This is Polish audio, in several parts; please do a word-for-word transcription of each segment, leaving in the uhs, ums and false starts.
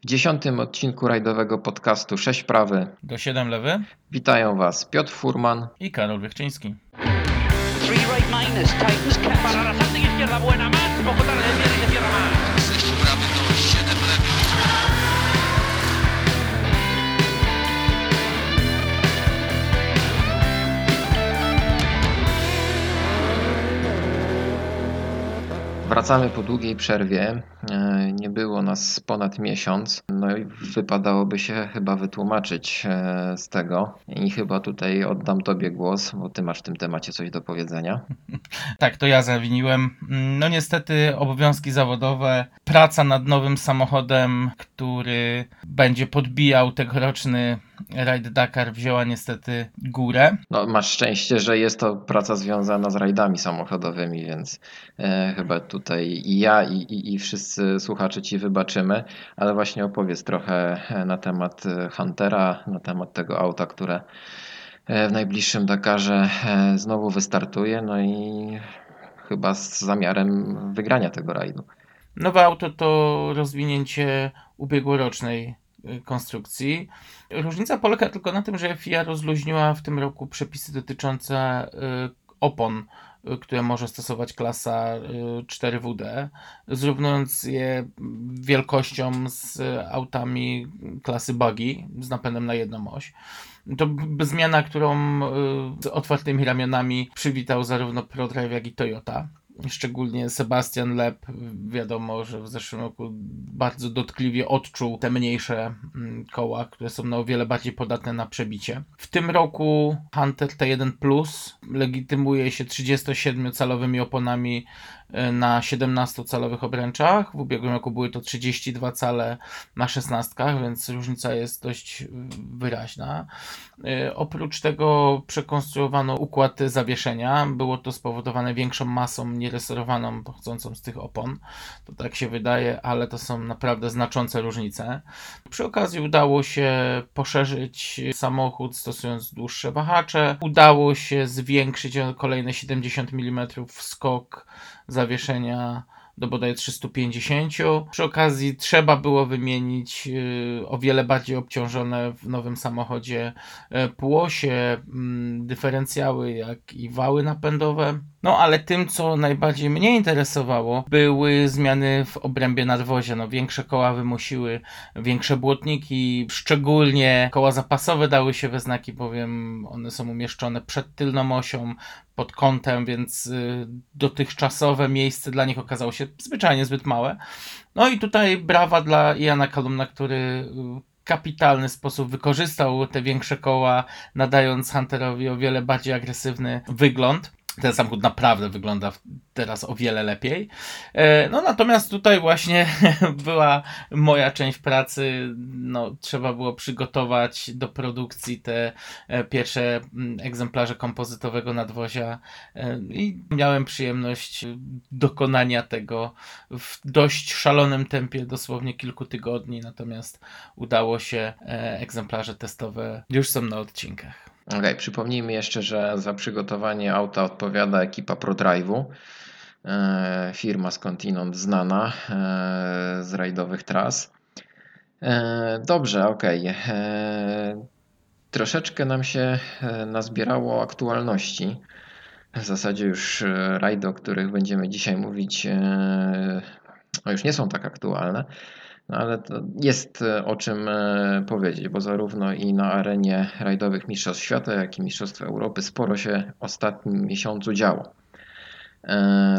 W dziesiątym odcinku rajdowego podcastu sześć prawy do siedem lewy witają Was Piotr Furman i Karol Wiechczyński. Wracamy po długiej przerwie, nie było nas ponad miesiąc, no i wypadałoby się chyba wytłumaczyć z tego i chyba tutaj oddam Tobie głos, bo Ty masz w tym temacie coś do powiedzenia. Tak, to ja zawiniłem. No niestety obowiązki zawodowe, praca nad nowym samochodem, który będzie podbijał tegoroczny Rajd Dakar, wzięła niestety górę. No masz szczęście, że jest to praca związana z rajdami samochodowymi, więc e, chyba tutaj i ja i, i, i wszyscy słuchacze Ci wybaczymy, ale właśnie opowiedz trochę na temat Huntera, na temat tego auta, które w najbliższym Dakarze znowu wystartuje, no i chyba z zamiarem wygrania tego rajdu. Nowe auto to rozwinięcie ubiegłorocznej konstrukcji. Różnica polega tylko na tym, że F I A rozluźniła w tym roku przepisy dotyczące opon, które może stosować klasa cztery W D, zrównując je wielkością z autami klasy buggy z napędem na jedną oś. To zmiana, którą z otwartymi ramionami przywitał zarówno ProDrive, jak i Toyota. Szczególnie Sébastien Loeb, wiadomo, że w zeszłym roku bardzo dotkliwie odczuł te mniejsze koła, które są o wiele bardziej podatne na przebicie. W tym roku Hunter T jeden plus legitymuje się trzydziestosiedmiocalowymi oponami na siedemnastocalowych obręczach. W ubiegłym roku były to trzydzieści dwa cale na szesnastkach, więc różnica jest dość wyraźna. Oprócz tego przekonstruowano układ zawieszenia. Było to spowodowane większą masą nieresorowaną pochodzącą z tych opon. To tak się wydaje, ale to są naprawdę znaczące różnice. Przy okazji udało się poszerzyć samochód stosując dłuższe wahacze. Udało się zwiększyć o kolejne siedemdziesiąt milimetrów skok zawieszenia do bodaj trzysta pięćdziesiąt. Przy okazji trzeba było wymienić o wiele bardziej obciążone w nowym samochodzie półosie, dyferencjały, jak i wały napędowe. No ale tym, co najbardziej mnie interesowało, były zmiany w obrębie nadwozia. No, większe koła wymusiły większe błotniki, szczególnie koła zapasowe dały się we znaki, bowiem one są umieszczone przed tylną osią, pod kątem, więc dotychczasowe miejsce dla nich okazało się zwyczajnie zbyt małe. No i tutaj brawa dla Iana Kalumna, który kapitalny sposób wykorzystał te większe koła, nadając Hunterowi o wiele bardziej agresywny wygląd. Ten samochód naprawdę wygląda teraz o wiele lepiej. No natomiast tutaj właśnie była moja część pracy. No, trzeba było przygotować do produkcji te pierwsze egzemplarze kompozytowego nadwozia i miałem przyjemność dokonania tego w dość szalonym tempie, dosłownie kilku tygodni. Natomiast udało się, egzemplarze testowe już są na odcinkach. Okej, okay, przypomnijmy jeszcze, że za przygotowanie auta odpowiada ekipa ProDrive'u, e, firma skądinąd znana e, z rajdowych tras. E, dobrze, okej. Okay. Troszeczkę nam się nazbierało aktualności. W zasadzie już rajdy, o których będziemy dzisiaj mówić, e, o, już nie są tak aktualne. No ale to jest o czym powiedzieć, bo zarówno i na arenie rajdowych mistrzostw świata, jak i mistrzostw Europy sporo się w ostatnim miesiącu działo.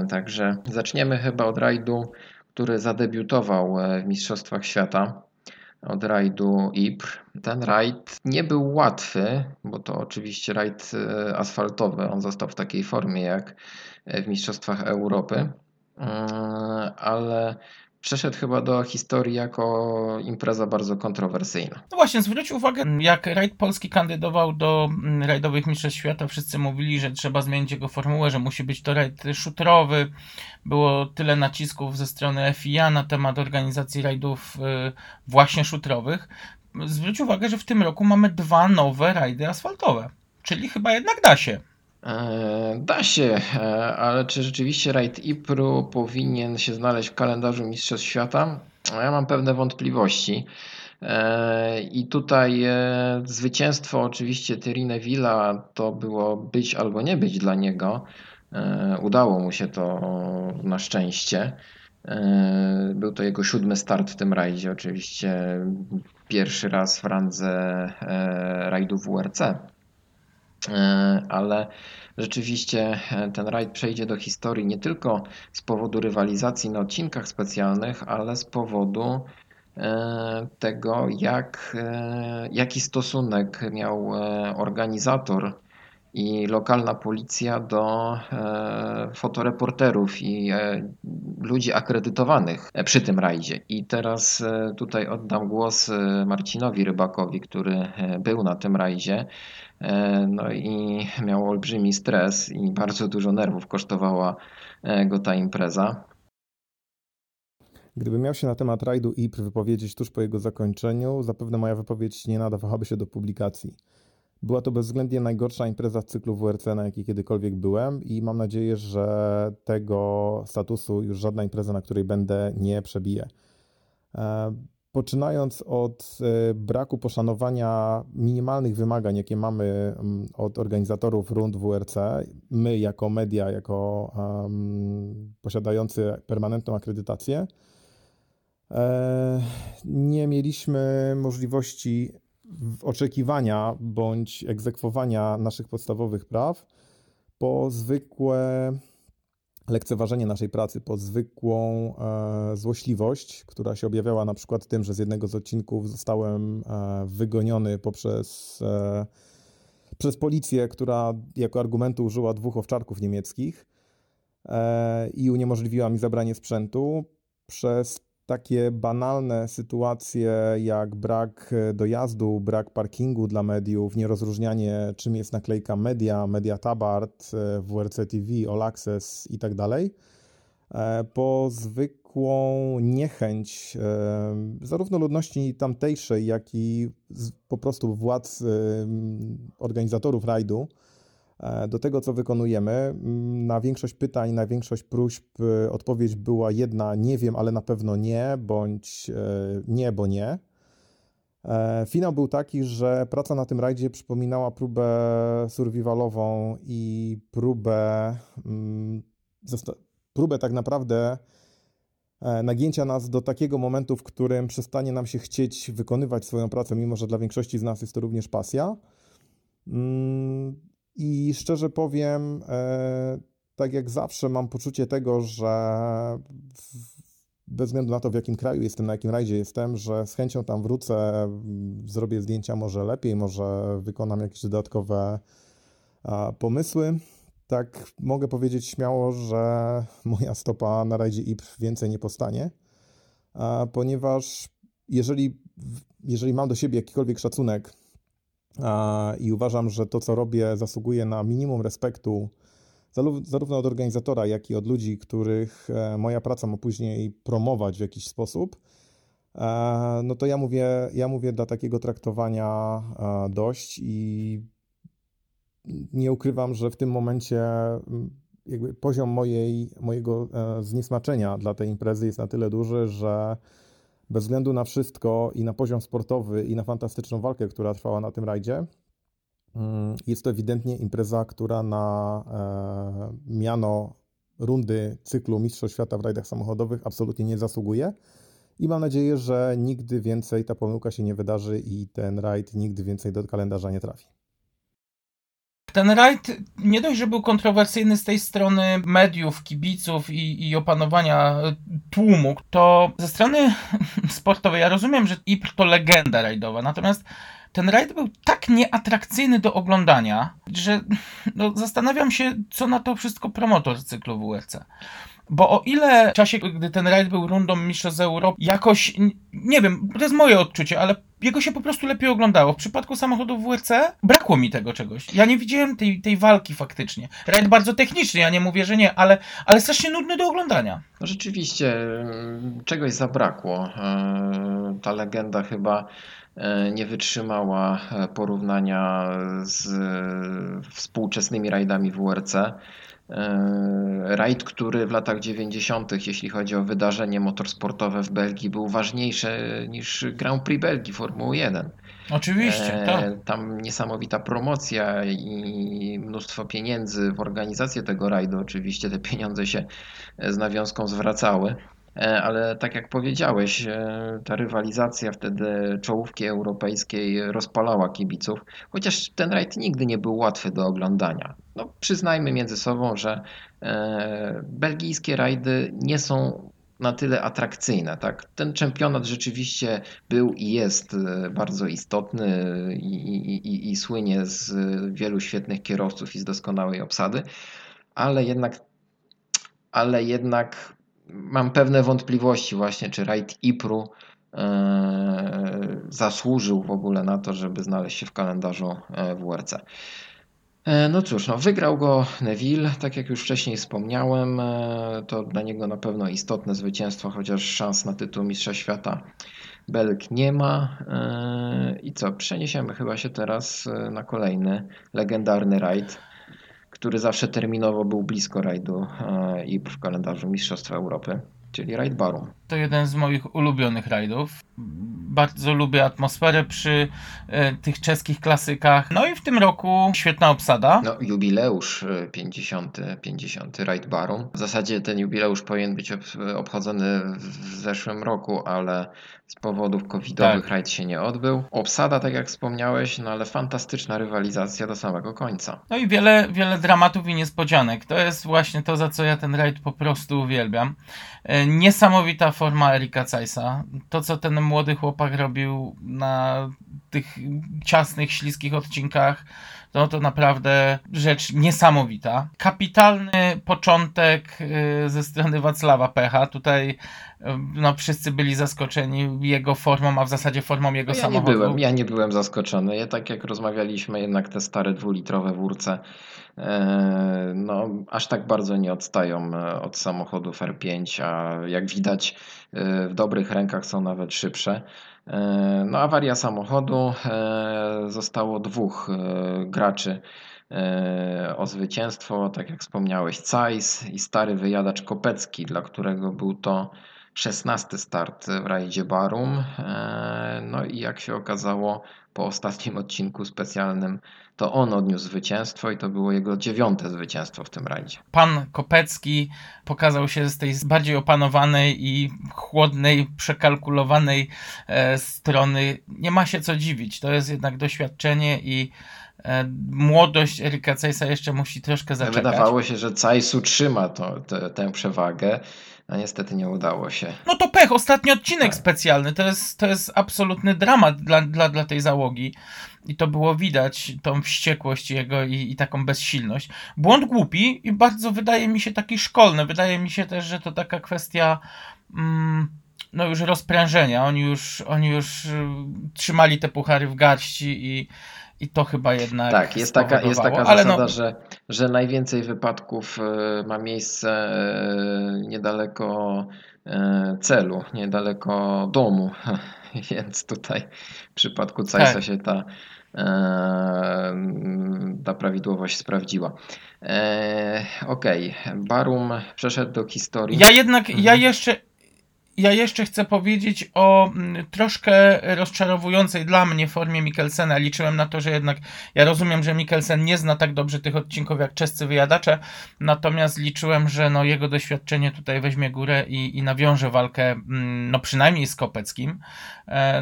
Także zaczniemy chyba od rajdu, który zadebiutował w mistrzostwach świata, od rajdu Ypres. Ten rajd nie był łatwy, bo to oczywiście rajd asfaltowy, on został w takiej formie jak w mistrzostwach Europy, ale przeszedł chyba do historii jako impreza bardzo kontrowersyjna. No właśnie, zwróć uwagę, jak Rajd Polski kandydował do rajdowych mistrzostw świata, wszyscy mówili, że trzeba zmienić jego formułę, że musi być to rajd shooterowy. Było tyle nacisków ze strony F I A na temat organizacji rajdów właśnie shooterowych. Zwróć uwagę, że w tym roku mamy dwa nowe rajdy asfaltowe, czyli chyba jednak da się. Da się, ale czy rzeczywiście rajd Ypresu powinien się znaleźć w kalendarzu Mistrzostw Świata? Ja mam pewne wątpliwości. I tutaj zwycięstwo oczywiście Thierry Neuville'a to było być albo nie być dla niego. Udało mu się to na szczęście. Był to jego siódmy start w tym rajdzie, oczywiście pierwszy raz w randze rajdu W R C. Ale rzeczywiście ten rajd przejdzie do historii nie tylko z powodu rywalizacji na odcinkach specjalnych, ale z powodu tego, jak, jaki stosunek miał organizator i lokalna policja do fotoreporterów i ludzi akredytowanych przy tym rajdzie. I teraz tutaj oddam głos Marcinowi Rybakowi, który był na tym rajdzie. No i miał olbrzymi stres i bardzo dużo nerwów kosztowała go ta impreza. Gdybym miał się na temat rajdu Ypres wypowiedzieć tuż po jego zakończeniu, zapewne moja wypowiedź nie nadawałaby się do publikacji. Była to bezwzględnie najgorsza impreza w cyklu W R C, na jakiej kiedykolwiek byłem i mam nadzieję, że tego statusu już żadna impreza, na której będę, nie przebije. Poczynając od braku poszanowania minimalnych wymagań, jakie mamy od organizatorów rund W R C, my jako media, jako um, posiadający permanentną akredytację, nie mieliśmy możliwości oczekiwania bądź egzekwowania naszych podstawowych praw po zwykłe lekceważenie naszej pracy, po zwykłą e, złośliwość, która się objawiała na przykład tym, że z jednego z odcinków zostałem e, wygoniony poprzez e, przez policję, która jako argumentu użyła dwóch owczarków niemieckich e, i uniemożliwiła mi zabranie sprzętu, przez takie banalne sytuacje jak brak dojazdu, brak parkingu dla mediów, nierozróżnianie czym jest naklejka media, media tabard, W R C T V, All Access i tak dalej, po zwykłą niechęć zarówno ludności tamtejszej, jak i po prostu władz organizatorów rajdu do tego, co wykonujemy. Na większość pytań, na większość próśb odpowiedź była jedna: nie wiem, ale na pewno nie, bądź nie, bo nie. Finał był taki, że praca na tym rajdzie przypominała próbę survivalową i próbę, próbę tak naprawdę nagięcia nas do takiego momentu, w którym przestanie nam się chcieć wykonywać swoją pracę, mimo że dla większości z nas jest to również pasja. I szczerze powiem, tak jak zawsze mam poczucie tego, że bez względu na to, w jakim kraju jestem, na jakim rajdzie jestem, że z chęcią tam wrócę, zrobię zdjęcia może lepiej, może wykonam jakieś dodatkowe pomysły. Tak mogę powiedzieć śmiało, że moja stopa na rajdzie Ypres więcej nie powstanie, ponieważ jeżeli, jeżeli mam do siebie jakikolwiek szacunek i uważam, że to, co robię, zasługuje na minimum respektu zarówno od organizatora, jak i od ludzi, których moja praca ma później promować w jakiś sposób, no to ja mówię, ja mówię dla takiego traktowania dość i nie ukrywam, że w tym momencie jakby poziom mojej, mojego zniesmaczenia dla tej imprezy jest na tyle duży, że bez względu na wszystko i na poziom sportowy i na fantastyczną walkę, która trwała na tym rajdzie, jest to ewidentnie impreza, która na e, miano rundy cyklu Mistrzostw Świata w rajdach samochodowych absolutnie nie zasługuje i mam nadzieję, że nigdy więcej ta pomyłka się nie wydarzy i ten rajd nigdy więcej do kalendarza nie trafi. Ten rajd nie dość, że był kontrowersyjny z tej strony mediów, kibiców i, i opanowania tłumu, to ze strony sportowej, ja rozumiem, że Ypres to legenda rajdowa, natomiast ten rajd był tak nieatrakcyjny do oglądania, że no, zastanawiam się, co na to wszystko promotor cyklu W R C. Bo o ile w czasie, gdy ten rajd był rundą Mistrzostw Europy, jakoś, nie wiem, to jest moje odczucie, ale jego się po prostu lepiej oglądało. W przypadku samochodów W R C brakło mi tego czegoś. Ja nie widziałem tej, tej walki faktycznie. Rajd bardzo techniczny, ja nie mówię, że nie, ale, ale strasznie nudny do oglądania. No rzeczywiście, czegoś zabrakło. ta legenda chyba nie wytrzymała porównania z współczesnymi rajdami W R C. Rajd, który w latach dziewięćdziesiątych, jeśli chodzi o wydarzenie motorsportowe w Belgii, był ważniejszy niż Grand Prix Belgii Formuły jeden. Oczywiście, tak. Tam niesamowita promocja i mnóstwo pieniędzy w organizację tego rajdu. Oczywiście te pieniądze się z nawiązką zwracały. Ale tak jak powiedziałeś, ta rywalizacja wtedy czołówki europejskiej rozpalała kibiców, chociaż ten rajd nigdy nie był łatwy do oglądania. No, przyznajmy między sobą, że belgijskie rajdy nie są na tyle atrakcyjne. Tak? Ten czempionat rzeczywiście był i jest bardzo istotny i, i, i, i słynie z wielu świetnych kierowców i z doskonałej obsady, ale jednak, ale jednak mam pewne wątpliwości właśnie, czy rajd Ypresu yy, zasłużył w ogóle na to, żeby znaleźć się w kalendarzu W R C. Yy, no cóż, no, wygrał go Neuville, tak jak już wcześniej wspomniałem. Yy, to dla niego na pewno istotne zwycięstwo, chociaż szans na tytuł Mistrza Świata Belg nie ma. Yy, I co, przeniesiemy chyba się teraz na kolejny legendarny rajd, który zawsze terminowo był blisko rajdu i w kalendarzu Mistrzostwa Europy, czyli rajd Barum. To jeden z moich ulubionych rajdów. Bardzo lubię atmosferę przy e, tych czeskich klasykach. No i w tym roku świetna obsada. No, jubileusz pięćdziesiąty, pięćdziesiąty rajd Barum. W zasadzie ten jubileusz powinien być ob, obchodzony w zeszłym roku, ale z powodów covidowych tak. Rajd się nie odbył. Obsada, tak jak wspomniałeś, no ale fantastyczna rywalizacja do samego końca. No i wiele, wiele dramatów i niespodzianek. To jest właśnie to, za co ja ten rajd po prostu uwielbiam. E, niesamowita forma Erika Zeissa. To, co ten młody chłopak robił na tych ciasnych, śliskich odcinkach, no to naprawdę rzecz niesamowita. Kapitalny początek ze strony Wacława Pecha. Tutaj no, wszyscy byli zaskoczeni jego formą, a w zasadzie formą jego no ja samochodu. Nie byłem, ja nie byłem zaskoczony. Ja, tak jak rozmawialiśmy, jednak te stare dwulitrowe wórce no, aż tak bardzo nie odstają od samochodów R pięć, a jak widać w dobrych rękach są nawet szybsze. No, awaria samochodu, zostało dwóch graczy o zwycięstwo, tak jak wspomniałeś, Cais i stary wyjadacz Kopecký, dla którego był to szesnasty start w rajdzie Barum. No i jak się okazało, po ostatnim odcinku specjalnym to on odniósł zwycięstwo i to było jego dziewiąte zwycięstwo w tym rajdzie. Pan Kopecký pokazał się z tej bardziej opanowanej i chłodnej, przekalkulowanej e, strony. Nie ma się co dziwić, to jest jednak doświadczenie i e, młodość Erika Zeissa jeszcze musi troszkę zaczekać. Wydawało się, że Zeiss utrzyma to, to, tę przewagę. A niestety nie udało się. No to pech, ostatni odcinek tak. specjalny. To jest, to jest absolutny dramat dla, dla, dla tej załogi. I to było widać, tą wściekłość jego i, i taką bezsilność. Błąd głupi i bardzo wydaje mi się taki szkolny. Wydaje mi się też, że to taka kwestia mm, no już rozprężenia. Oni już, oni już y, trzymali te puchary w garści i I to chyba jednak tak, jest taka, jest taka zasada, no... że, że najwięcej wypadków ma miejsce niedaleko celu, niedaleko domu, więc tutaj w przypadku Zeissa tak. się ta, ta prawidłowość sprawdziła. Okej, okay. Barum przeszedł do historii. Ja jednak, mhm. ja jeszcze... Ja jeszcze chcę powiedzieć o troszkę rozczarowującej dla mnie formie Mikkelsena. Liczyłem na to, że jednak ja rozumiem, że Mikkelsen nie zna tak dobrze tych odcinków jak czescy wyjadacze, natomiast liczyłem, że no jego doświadczenie tutaj weźmie górę i, i nawiąże walkę, no przynajmniej z Kopeckým.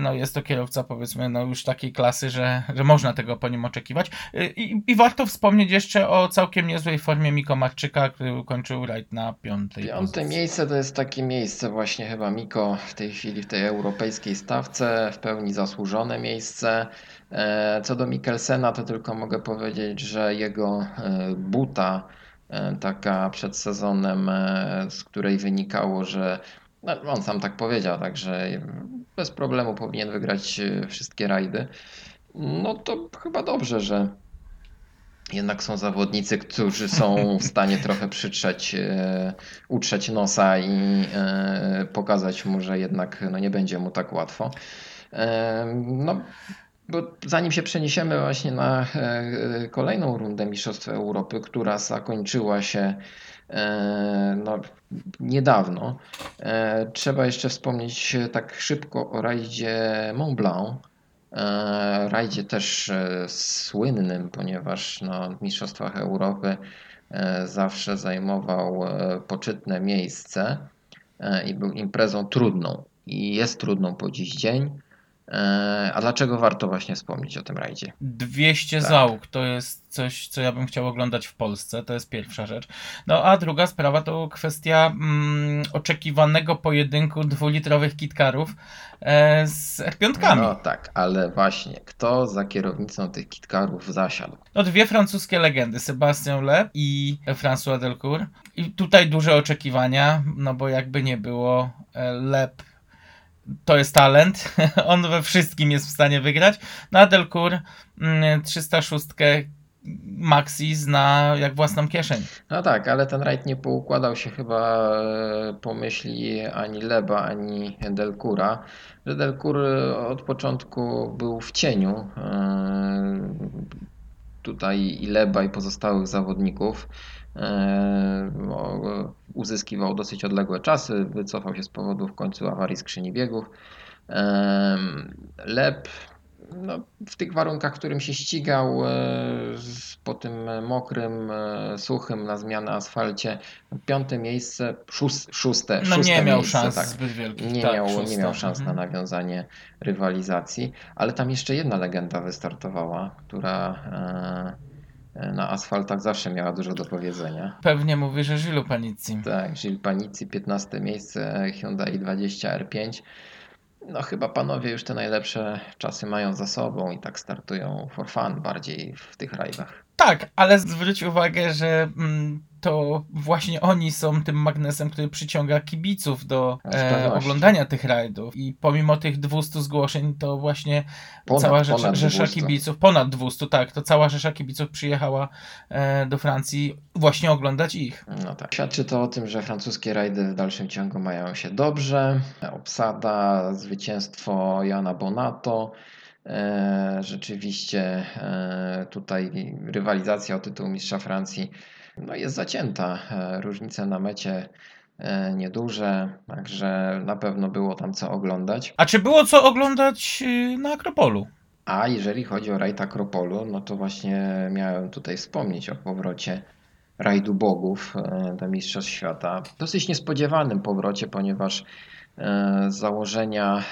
No jest to kierowca, powiedzmy, no już takiej klasy, że, że można tego po nim oczekiwać. I, i warto wspomnieć jeszcze o całkiem niezłej formie Mikko Marczyka, który ukończył rajd na piątej Piąte pozycji. Miejsce to jest takie miejsce właśnie chyba Mikko w tej chwili w tej europejskiej stawce, w pełni zasłużone miejsce. Co do Mikkelsena, to tylko mogę powiedzieć, że jego buta taka przed sezonem, z której wynikało, że no, on sam tak powiedział, także bez problemu powinien wygrać wszystkie rajdy. No to chyba dobrze, że jednak są zawodnicy, którzy są w stanie trochę przytrzeć, e, utrzeć nosa i e, pokazać mu, że jednak no, nie będzie mu tak łatwo. E, no, bo zanim się przeniesiemy właśnie na e, kolejną rundę Mistrzostw Europy, która zakończyła się e, no, niedawno, e, trzeba jeszcze wspomnieć tak szybko o rajdzie Mont Blanc. Rajdzie też słynnym, ponieważ na Mistrzostwach Europy zawsze zajmował poczytne miejsce i był imprezą trudną i jest trudną po dziś dzień. A dlaczego warto właśnie wspomnieć o tym rajdzie? dwieście tak. załóg to jest coś, co ja bym chciał oglądać w Polsce, to jest pierwsza rzecz. No a druga sprawa to kwestia mm, oczekiwanego pojedynku dwulitrowych kitkarów e, z er pięć. No tak, ale właśnie, kto za kierownicą tych kitkarów zasiadł? No dwie francuskie legendy, Sébastien Loeb i François Delcourt. I tutaj duże oczekiwania, no bo jakby nie było, Loeb to jest talent, on we wszystkim jest w stanie wygrać. Na Delcourt trzysta sześć Maxi zna jak własną kieszeń. No tak, ale ten rajd nie poukładał się chyba po myśli ani Leba, ani Delcourta. Że Delcourt od początku był w cieniu tutaj i Leba, i pozostałych zawodników. Uzyskiwał dosyć odległe czasy, wycofał się z powodu w końcu awarii skrzyni biegów. Loeb no, w tych warunkach, w którym się ścigał, po tym mokrym, suchym, na zmianę asfalcie, piąte miejsce, szóste, szóste, no, szóste nie miał miejsce, szans tak, zbyt wielkich. Nie, tak, miał, nie miał szans na nawiązanie rywalizacji, ale tam jeszcze jedna legenda wystartowała, która na asfaltach zawsze miała dużo do powiedzenia. Pewnie mówi, że Jules Panizzi. Tak, Jules Panizzi, piętnaste miejsce, Hyundai dwadzieścia er pięć. No chyba panowie już te najlepsze czasy mają za sobą i tak startują for fun bardziej w tych rajdach. Tak, ale zwróć uwagę, że to właśnie oni są tym magnesem, który przyciąga kibiców do e, oglądania tych rajdów. I pomimo tych dwieście zgłoszeń, to właśnie ponad, cała rzecz, ponad rzesza dwieście kibiców, ponad dwieście, tak, to cała rzesza kibiców przyjechała e, do Francji właśnie oglądać ich. No tak. Świadczy to o tym, że francuskie rajdy w dalszym ciągu mają się dobrze. Obsada, zwycięstwo Jana Bonato. Rzeczywiście tutaj rywalizacja o tytuł mistrza Francji no jest zacięta, różnice na mecie nieduże, także na pewno było tam co oglądać. A czy było co oglądać na Akropolu? A jeżeli chodzi o rajd Akropolu, no to właśnie miałem tutaj wspomnieć o powrocie rajdu bogów do mistrzostw świata. Dosyć niespodziewanym powrocie, ponieważ z założenia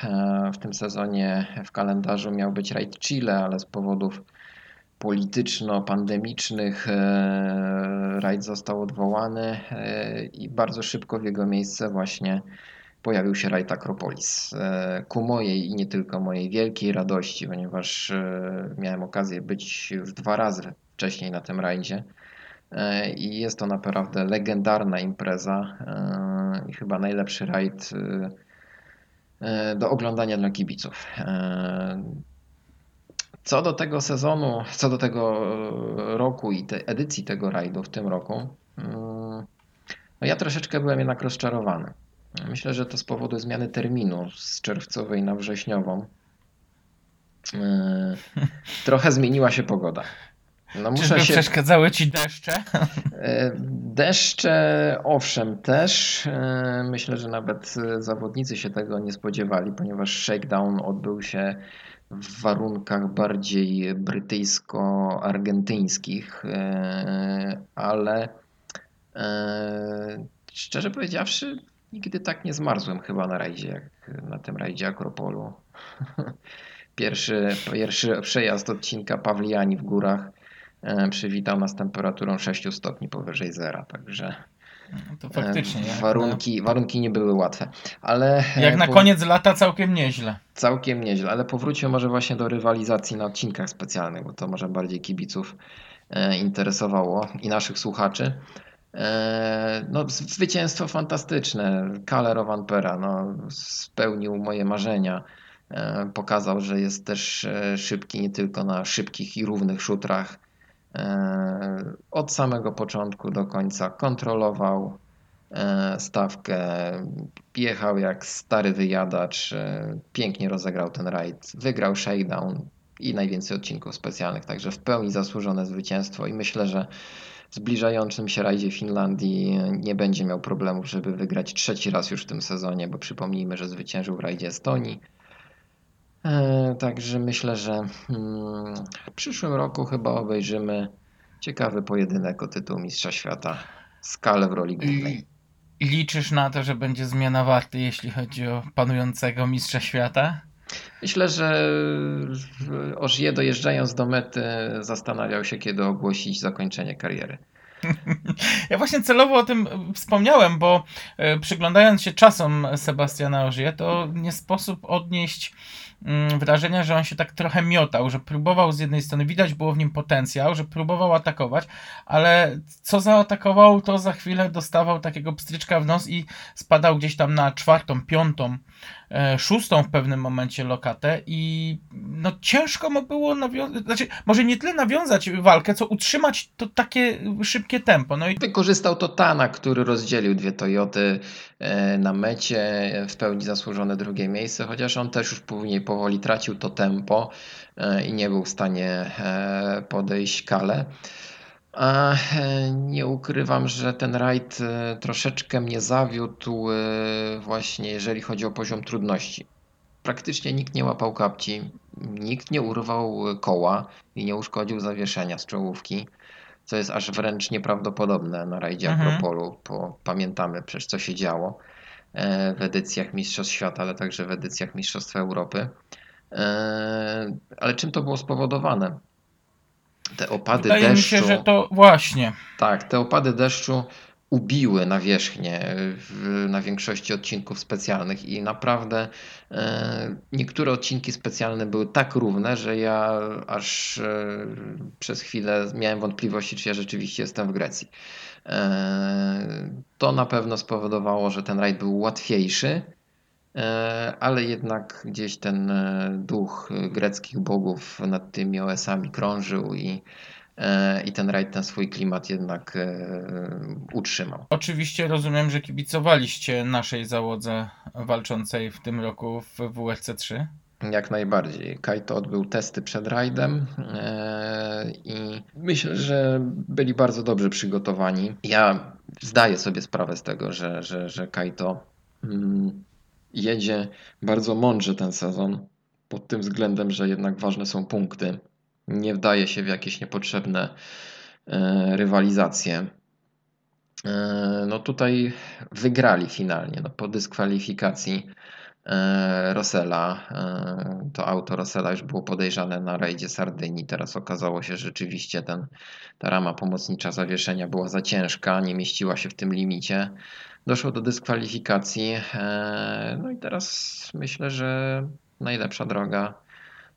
w tym sezonie w kalendarzu miał być rajd Chile, ale z powodów polityczno-pandemicznych rajd został odwołany i bardzo szybko w jego miejsce właśnie pojawił się rajd Akropolis. Ku mojej i nie tylko mojej wielkiej radości, ponieważ miałem okazję być już dwa razy wcześniej na tym rajdzie. I jest to naprawdę legendarna impreza i chyba najlepszy rajd do oglądania dla kibiców. Co do tego sezonu, co do tego roku i te edycji tego rajdu w tym roku, no ja troszeczkę byłem jednak rozczarowany. Myślę, że to z powodu zmiany terminu z czerwcowej na wrześniową. Trochę zmieniła się pogoda. No muszę się... przeszkadzały ci deszcze? Deszcze owszem też. Myślę, że nawet zawodnicy się tego nie spodziewali, ponieważ shakedown odbył się w warunkach bardziej brytyjsko-argentyńskich, ale szczerze powiedziawszy nigdy tak nie zmarzłem chyba na rajdzie, jak na tym rajdzie Akropolu. Pierwszy, pierwszy przejazd odcinka Pawliani w górach przywitał nas temperaturą sześć stopni powyżej zera, także to faktycznie, warunki, no. warunki nie były łatwe. Ale jak na po... koniec lata całkiem nieźle. Całkiem nieźle, ale powróćmy może właśnie do rywalizacji na odcinkach specjalnych, bo to może bardziej kibiców interesowało i naszych słuchaczy. No, zwycięstwo fantastyczne, Kalle Rovanperä no, spełnił moje marzenia. Pokazał, że jest też szybki nie tylko na szybkich i równych szutrach, Od samego początku do końca kontrolował stawkę, jechał jak stary wyjadacz, pięknie rozegrał ten rajd, wygrał shakedown i najwięcej odcinków specjalnych, także w pełni zasłużone zwycięstwo i myślę, że w zbliżającym się rajdzie Finlandii nie będzie miał problemów, żeby wygrać trzeci raz już w tym sezonie, bo przypomnijmy, że zwyciężył w rajdzie Estonii. Także myślę, że w przyszłym roku chyba obejrzymy ciekawy pojedynek o tytuł Mistrza Świata z Calais w roli głównej. Liczysz na to, że będzie zmiana warty, jeśli chodzi o panującego Mistrza Świata? Myślę, że Ogier dojeżdżając do mety zastanawiał się, kiedy ogłosić zakończenie kariery. Ja właśnie celowo o tym wspomniałem, bo przyglądając się czasom Sebastiana Ogier, to nie sposób odnieść wrażenia, że on się tak trochę miotał, że próbował z jednej strony, widać było w nim potencjał, że próbował atakować, ale co zaatakował, to za chwilę dostawał takiego pstryczka w nos i spadał gdzieś tam na czwartą, piątą, e, szóstą w pewnym momencie lokatę i no ciężko mu było nawiązać, znaczy może nie tyle nawiązać walkę, co utrzymać to takie szybkie tempo. No i wykorzystał to Tana, który rozdzielił dwie Toyoty e, na mecie, w pełni zasłużone drugie miejsce, chociaż on też już później powoli tracił to tempo i nie był w stanie podejść Calais. A nie ukrywam, że ten rajd troszeczkę mnie zawiódł właśnie jeżeli chodzi o poziom trudności. Praktycznie nikt nie łapał kapci, nikt nie urwał koła i nie uszkodził zawieszenia z czołówki, co jest aż wręcz nieprawdopodobne na rajdzie mhm. Akropolu, bo pamiętamy przecież co się działo w edycjach Mistrzostw Świata, ale także w edycjach Mistrzostw Europy. Ale czym to było spowodowane? Te opady Wydaje deszczu... Wydaje mi się, że to właśnie... Tak, te opady deszczu ubiły nawierzchnię w, na większości odcinków specjalnych i naprawdę niektóre odcinki specjalne były tak równe, że ja aż przez chwilę miałem wątpliwości, czy ja rzeczywiście jestem w Grecji. To na pewno spowodowało, że ten rajd był łatwiejszy, ale jednak gdzieś ten duch greckich bogów nad tymi O S-ami krążył i, i ten rajd ten swój klimat jednak utrzymał. Oczywiście rozumiem, że kibicowaliście naszej załodze walczącej w tym roku w W R C trzy? Jak najbardziej. Kaito odbył testy przed rajdem i myślę, że byli bardzo dobrze przygotowani. Ja zdaję sobie sprawę z tego, że, że, że Kaito jedzie bardzo mądrze ten sezon pod tym względem, że jednak ważne są punkty. Nie wdaje się w jakieś niepotrzebne rywalizacje. No tutaj wygrali finalnie no po dyskwalifikacji Rosella, to auto Rosella już było podejrzane na rajdzie Sardynii, teraz okazało się, że rzeczywiście ten, ta rama pomocnicza zawieszenia była za ciężka, nie mieściła się w tym limicie, doszło do dyskwalifikacji, no i teraz myślę, że najlepsza droga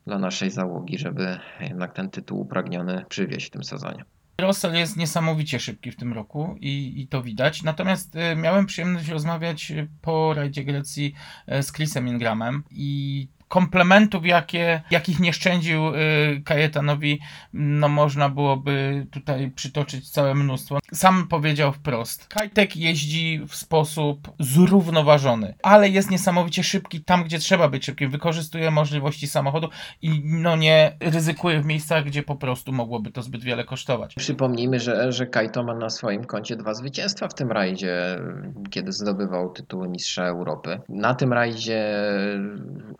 dla naszej załogi, żeby jednak ten tytuł upragniony przywieźć w tym sezonie. Russell jest niesamowicie szybki w tym roku i, i to widać, natomiast y, miałem przyjemność rozmawiać po rajdzie Grecji z Chrisem Ingramem i komplementów, jakie, jakich nie szczędził y, Kajetanowi, no można byłoby tutaj przytoczyć całe mnóstwo. Sam powiedział wprost, Kajtek jeździ w sposób zrównoważony, ale jest niesamowicie szybki tam, gdzie trzeba być szybkim, wykorzystuje możliwości samochodu i no nie ryzykuje w miejscach, gdzie po prostu mogłoby to zbyt wiele kosztować. Przypomnijmy, że, że Kaito ma na swoim koncie dwa zwycięstwa w tym rajdzie, kiedy zdobywał tytuły Mistrza Europy. Na tym rajdzie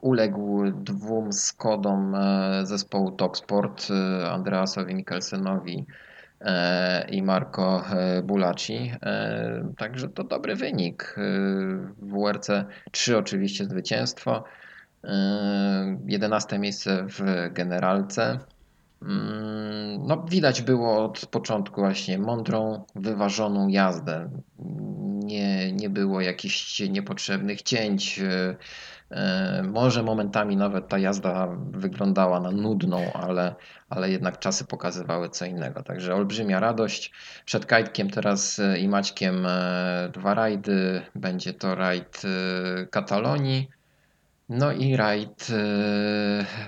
uległ dwóm Skodom zespołu Toksport, Andreasowi Mikkelsenowi i Marco Bulacci. Także to dobry wynik. W R C trzy oczywiście zwycięstwo, jedenaste miejsce w generalce. No, widać było od początku właśnie mądrą, wyważoną jazdę. Nie, nie było jakichś niepotrzebnych cięć. Może momentami nawet ta jazda wyglądała na nudną, ale, ale jednak czasy pokazywały co innego. Także olbrzymia radość. Przed Kajtkiem teraz i Maćkiem dwa rajdy. Będzie to rajd Katalonii No i rajd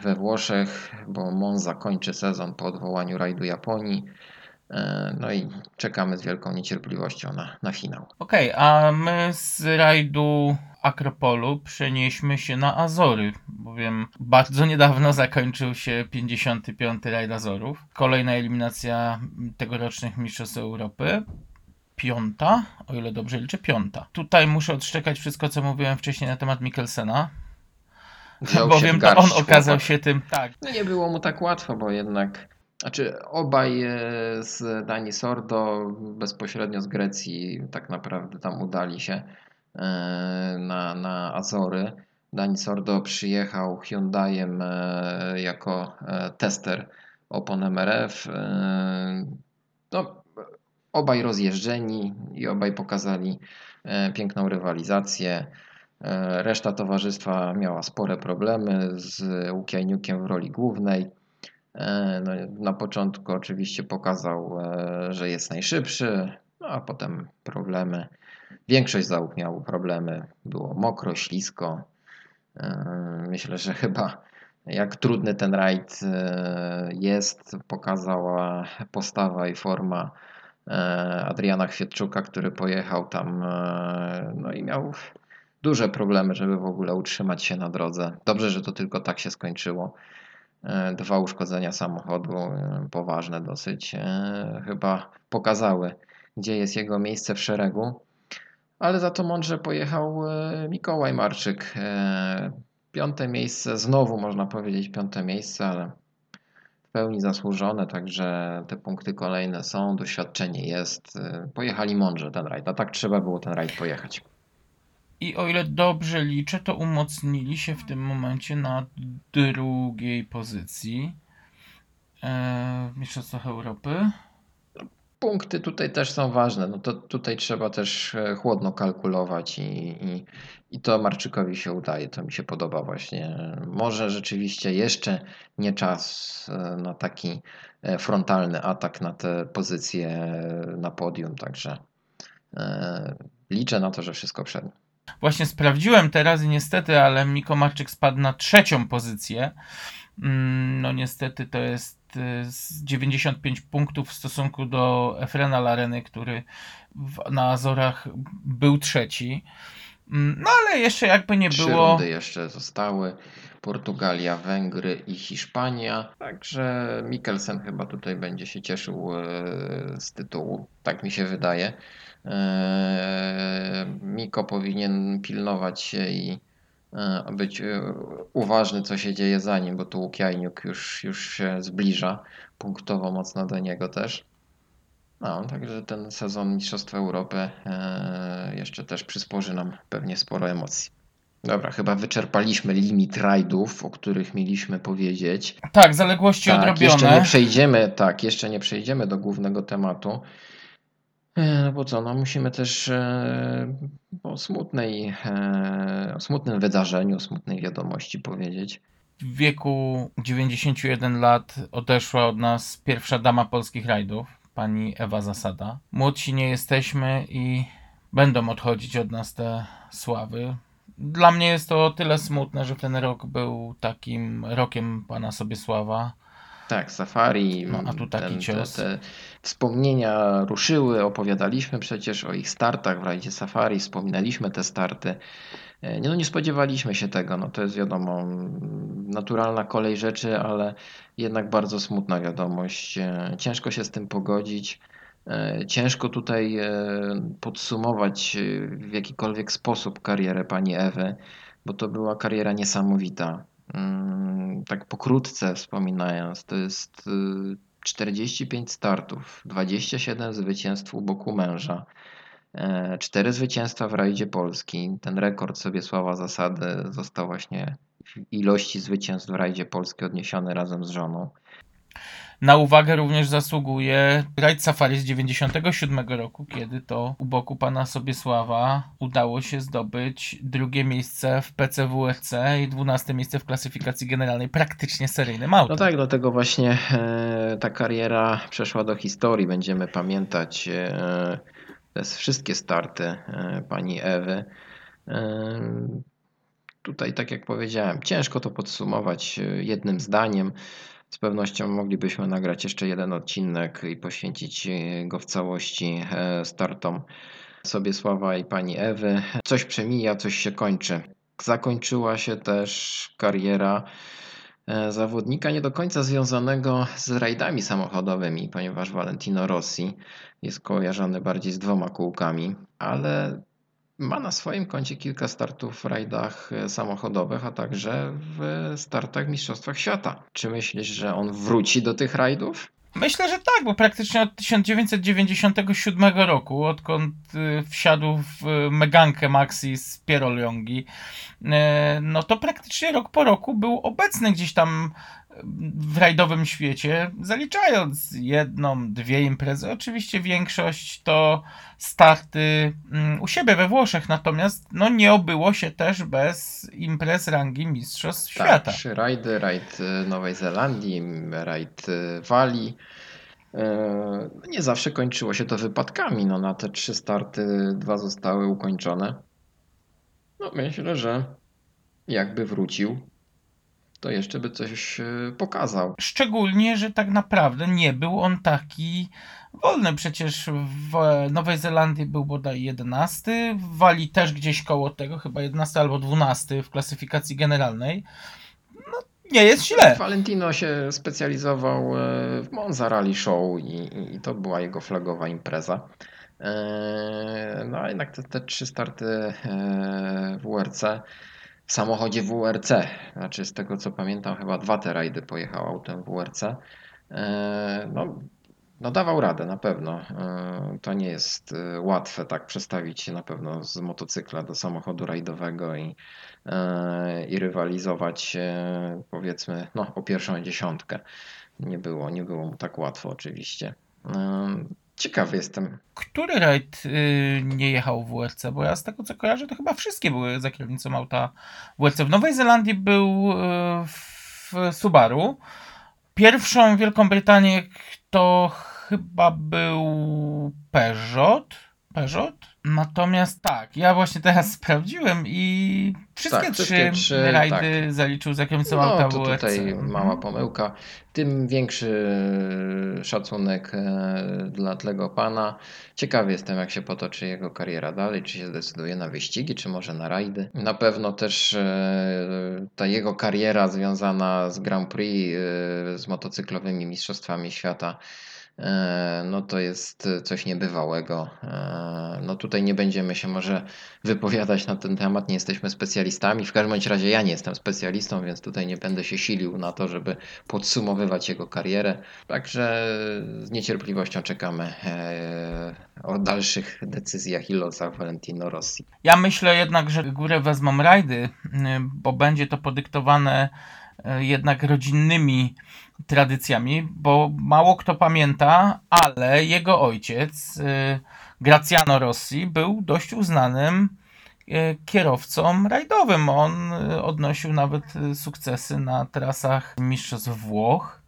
we Włoszech, bo Monza kończy sezon po odwołaniu rajdu Japonii. No i czekamy z wielką niecierpliwością na, na finał. Okej, okay, a my z rajdu Akropolu przenieśmy się na Azory, bowiem bardzo niedawno zakończył się pięćdziesiąty piąty rajd Azorów. Kolejna eliminacja tegorocznych mistrzostw Europy. Piąta, o ile dobrze liczę, piąta. Tutaj muszę odszczekać wszystko, co mówiłem wcześniej na temat Mikkelsena. Wziął bowiem to on okazał się tym, tak. No nie było mu tak łatwo, bo jednak... Znaczy obaj z Dani Sordo bezpośrednio z Grecji tak naprawdę tam udali się na, na Azory. Dani Sordo przyjechał Hyundaiem jako tester opon M R F. No, obaj rozjeżdżeni i obaj pokazali piękną rywalizację. Reszta towarzystwa miała spore problemy z Łukianiukiem w roli głównej. No, na początku oczywiście pokazał, że jest najszybszy, no a potem problemy. Większość załóg miało problemy, było mokro, ślisko. Myślę, że chyba jak trudny ten rajd jest, pokazała postawa i forma Adriana Kwietczuka, który pojechał tam no i miał duże problemy, żeby w ogóle utrzymać się na drodze. Dobrze, że to tylko tak się skończyło. Dwa uszkodzenia samochodu, poważne dosyć, chyba pokazały, gdzie jest jego miejsce w szeregu. Ale za to mądrze pojechał Mikołaj Marczyk. Piąte miejsce, znowu można powiedzieć piąte miejsce, ale w pełni zasłużone, także te punkty kolejne są, doświadczenie jest. Pojechali mądrze ten rajd, a tak trzeba było ten rajd pojechać. I o ile dobrze liczę, to umocnili się w tym momencie na drugiej pozycji w mistrzostwach Europy. Punkty tutaj też są ważne. No to tutaj trzeba też chłodno kalkulować i, i, i to Marczykowi się udaje. To mi się podoba właśnie. Może rzeczywiście jeszcze nie czas na taki frontalny atak na te pozycje na podium. Także liczę na to, że wszystko przed nim. Właśnie sprawdziłem teraz i niestety, ale Mikko Marczyk spadł na trzecią pozycję. No niestety to jest dziewięćdziesiąt pięć punktów w stosunku do Efrena Lareny, który w, na Azorach był trzeci. No ale jeszcze jakby nie Trzy było... Trzy rundy jeszcze zostały. Portugalia, Węgry i Hiszpania. Także Mikkelsen chyba tutaj będzie się cieszył z tytułu. Tak mi się wydaje. Miko powinien pilnować się i być uważny, co się dzieje za nim, bo tu Łukianiuk już, już się zbliża punktowo mocno do niego też. No, także ten sezon Mistrzostw Europy jeszcze też przysporzy nam pewnie sporo emocji. Dobra, chyba wyczerpaliśmy limit rajdów, o których mieliśmy powiedzieć. Tak, zaległości tak, odrobione. Jeszcze nie przejdziemy, tak, jeszcze nie przejdziemy do głównego tematu. No bo co, no musimy też e, o, smutnej, e, o smutnym wydarzeniu, o smutnej wiadomości powiedzieć. W wieku dziewięćdziesięciu jeden lat odeszła od nas pierwsza dama polskich rajdów, pani Ewa Zasada. Młodsi nie jesteśmy i będą odchodzić od nas te sławy. Dla mnie jest to o tyle smutne, że ten rok był takim rokiem pana Sobiesława. Tak, safari, no, a tu taki ten, cios. Te, te wspomnienia ruszyły, opowiadaliśmy przecież o ich startach w rajdzie safari, wspominaliśmy te starty. No, nie spodziewaliśmy się tego, no to jest wiadomo naturalna kolej rzeczy, ale jednak bardzo smutna wiadomość. Ciężko się z tym pogodzić, ciężko tutaj podsumować w jakikolwiek sposób karierę pani Ewy, bo to była kariera niesamowita. Tak pokrótce wspominając, to jest czterdzieści pięć startów, dwadzieścia siedem zwycięstw u boku męża, cztery zwycięstwa w rajdzie Polski. Ten rekord Sobiesława Zasady został właśnie w ilości zwycięstw w rajdzie Polski odniesiony razem z żoną. Na uwagę również zasługuje rajd safari z dziewięćdziesiątego siódmego roku, kiedy to u boku pana Sobiesława udało się zdobyć drugie miejsce w P C W R C i dwunaste miejsce w klasyfikacji generalnej, praktycznie seryjnym autem. No tak, dlatego właśnie e, ta kariera przeszła do historii. Będziemy pamiętać e, te wszystkie starty e, pani Ewy. E, tutaj, tak jak powiedziałem, ciężko to podsumować jednym zdaniem. Z pewnością moglibyśmy nagrać jeszcze jeden odcinek i poświęcić go w całości startom Sobiesława i pani Ewy. Coś przemija, coś się kończy. Zakończyła się też kariera zawodnika nie do końca związanego z rajdami samochodowymi, ponieważ Valentino Rossi jest kojarzony bardziej z dwoma kółkami, ale ma na swoim koncie kilka startów w rajdach samochodowych, a także w startach w Mistrzostwach Świata. Czy myślisz, że on wróci do tych rajdów? Myślę, że tak, bo praktycznie od tysiąc dziewięćset dziewięćdziesiątego siódmego roku, odkąd wsiadł w Megankę Maxi z Piero Longhi, no to praktycznie rok po roku był obecny gdzieś tam w rajdowym świecie, zaliczając jedną, dwie imprezy. Oczywiście większość to starty u siebie we Włoszech, natomiast no nie obyło się też bez imprez rangi Mistrzostw tak, Świata. Trzy rajdy, rajd Nowej Zelandii, rajd Walii. Nie zawsze kończyło się to wypadkami. No, na te trzy starty dwa zostały ukończone. No, myślę, że jakby wrócił, to jeszcze by coś pokazał. Szczególnie, że tak naprawdę nie był on taki wolny. Przecież w Nowej Zelandii był bodaj jedenasty, w Walii też gdzieś koło tego, chyba jedenasty albo dwunasty w klasyfikacji generalnej. No, nie jest źle. Valentino się specjalizował w Monza Rally Show i, i to była jego flagowa impreza. No a jednak te, te trzy starty w W R C w samochodzie W R C, znaczy z tego co pamiętam chyba dwa te rajdy pojechał autem W R C, no, no dawał radę na pewno. To nie jest łatwe tak przestawić się na pewno z motocykla do samochodu rajdowego i, i rywalizować powiedzmy no, o pierwszą dziesiątkę. Nie było, nie było mu tak łatwo oczywiście. Ciekawy jestem. Który rajd yy, nie jechał w W R C? Bo ja z tego co kojarzę, to chyba wszystkie były za kierownicą auta W R C. W Nowej Zelandii był yy, w Subaru. Pierwszą Wielką Brytanię to chyba był Peugeot. Peugeot? Natomiast tak, ja właśnie teraz sprawdziłem i wszystkie tak, trzy, trzy rajdy tak zaliczył za kierownicą no, auta W R C. Tutaj mała pomyłka. Tym większy szacunek dla tego pana. Ciekawy jestem, jak się potoczy jego kariera dalej, czy się zdecyduje na wyścigi, czy może na rajdy. Na pewno też ta jego kariera związana z Grand Prix, z motocyklowymi mistrzostwami świata, no to jest coś niebywałego. No tutaj nie będziemy się może wypowiadać na ten temat, nie jesteśmy specjalistami. W każdym bądź razie ja nie jestem specjalistą, więc tutaj nie będę się silił na to, żeby podsumowywać jego karierę. Także z niecierpliwością czekamy o dalszych decyzjach i losach Valentino Rossi. Ja myślę jednak, że górę wezmą rajdy, bo będzie to podyktowane jednak rodzinnymi tradycjami, bo mało kto pamięta, ale jego ojciec Graziano Rossi był dość uznanym kierowcą rajdowym. On odnosił nawet sukcesy na trasach Mistrzostw Włoch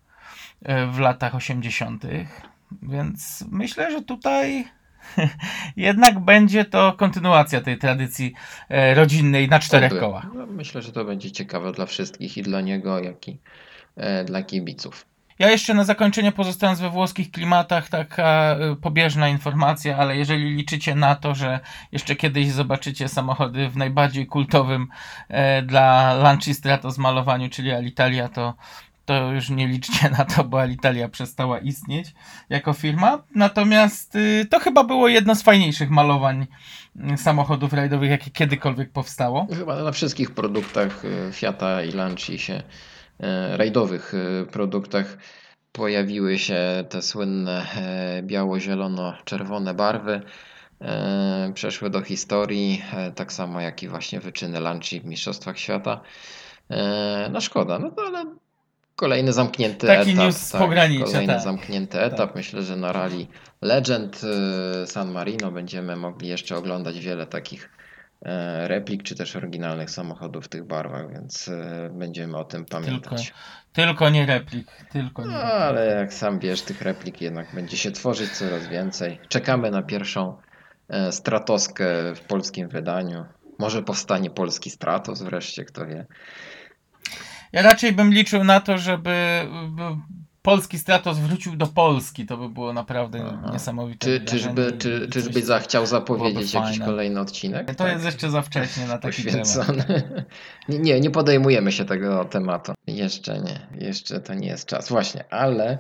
w latach osiemdziesiątych. Więc myślę, że tutaj jednak będzie to kontynuacja tej tradycji rodzinnej na czterech Oby. kołach. No, myślę, że to będzie ciekawe dla wszystkich i dla niego, jak i dla kibiców. Ja jeszcze na zakończenie, pozostając we włoskich klimatach, taka pobieżna informacja, ale jeżeli liczycie na to, że jeszcze kiedyś zobaczycie samochody w najbardziej kultowym dla Lanci Stratos malowaniu, czyli Alitalia, to to już nie liczcie na to, bo Alitalia przestała istnieć jako firma. Natomiast y, to chyba było jedno z fajniejszych malowań samochodów rajdowych, jakie kiedykolwiek powstało. Chyba na wszystkich produktach Fiata i Lanci się, e, rajdowych produktach pojawiły się te słynne e, biało-zielono-czerwone barwy. E, przeszły do historii, e, tak samo jak i właśnie wyczyny Lanci w Mistrzostwach Świata. E, no szkoda, no to ale Kolejny zamknięty Taki etap. News tak, pogranicza, kolejny tak. zamknięty etap. Tak. Myślę, że na Rally Legend San Marino będziemy mogli jeszcze oglądać wiele takich replik, czy też oryginalnych samochodów w tych barwach, więc będziemy o tym pamiętać. Tylko, tylko nie replik. Tylko nie no, replik. Ale jak sam wiesz, tych replik jednak będzie się tworzyć coraz więcej. Czekamy na pierwszą Stratoskę w polskim wydaniu. Może powstanie polski Stratos wreszcie, kto wie. Ja raczej bym liczył na to, żeby polski Stratos wrócił do Polski. To by było naprawdę Aha. niesamowite. Czy, czyżby, czy, czyżby zachciał zapowiedzieć jakiś kolejny odcinek? To tak? Jest jeszcze za wcześnie na taki Poświęcony. temat. Nie, nie podejmujemy się tego tematu. Jeszcze nie. Jeszcze to nie jest czas. Właśnie, ale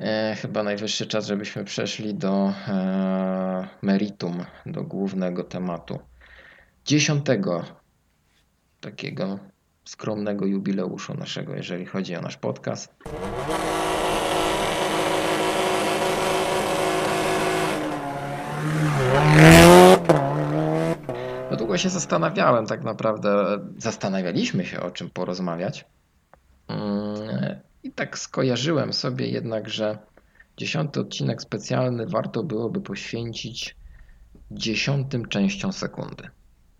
e, chyba najwyższy czas, żebyśmy przeszli do e, meritum, do głównego tematu. Dziesiątego takiego skromnego jubileuszu naszego, jeżeli chodzi o nasz podcast. No długo się zastanawiałem, tak naprawdę zastanawialiśmy się, o czym porozmawiać. I tak skojarzyłem sobie jednak, że dziesiąty odcinek specjalny warto byłoby poświęcić dziesiątym częściom sekundy.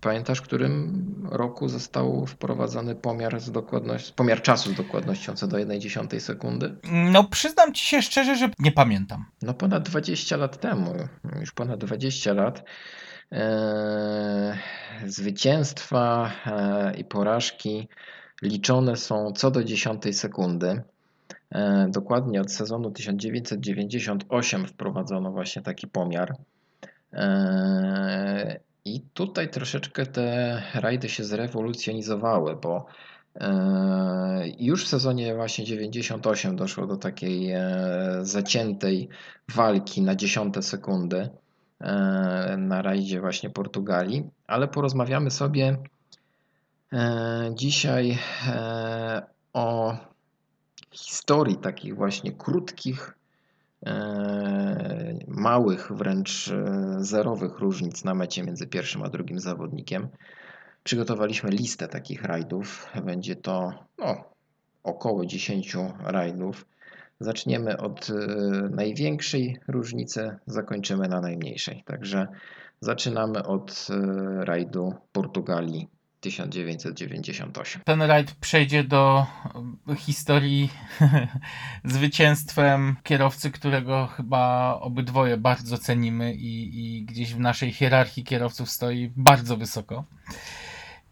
Pamiętasz, w którym roku został wprowadzony pomiar, z dokładność, pomiar czasu z dokładnością co do jednej dziesiątej sekundy? No przyznam ci się szczerze, że nie pamiętam. No ponad dwadzieścia lat temu, już ponad dwadzieścia lat, yy, zwycięstwa yy, i porażki liczone są co do dziesiątej sekundy. Yy, dokładnie od sezonu tysiąc dziewięćset dziewięćdziesiąt osiem wprowadzono właśnie taki pomiar. Yy, I tutaj troszeczkę te rajdy się zrewolucjonizowały, bo już w sezonie właśnie dziewięćdziesiąt osiem doszło do takiej zaciętej walki na dziesiąte sekundy na rajdzie właśnie Portugalii, ale porozmawiamy sobie dzisiaj o historii takich właśnie krótkich, małych, wręcz zerowych różnic na mecie między pierwszym a drugim zawodnikiem. Przygotowaliśmy listę takich rajdów. Będzie to no, około dziesięć rajdów. Zaczniemy od największej różnicy, zakończymy na najmniejszej. Także zaczynamy od rajdu Portugalii tysiąc dziewięćset dziewięćdziesiąt osiem. Ten rajd przejdzie do historii zwycięstwem kierowcy, którego chyba obydwoje bardzo cenimy i, i gdzieś w naszej hierarchii kierowców stoi bardzo wysoko,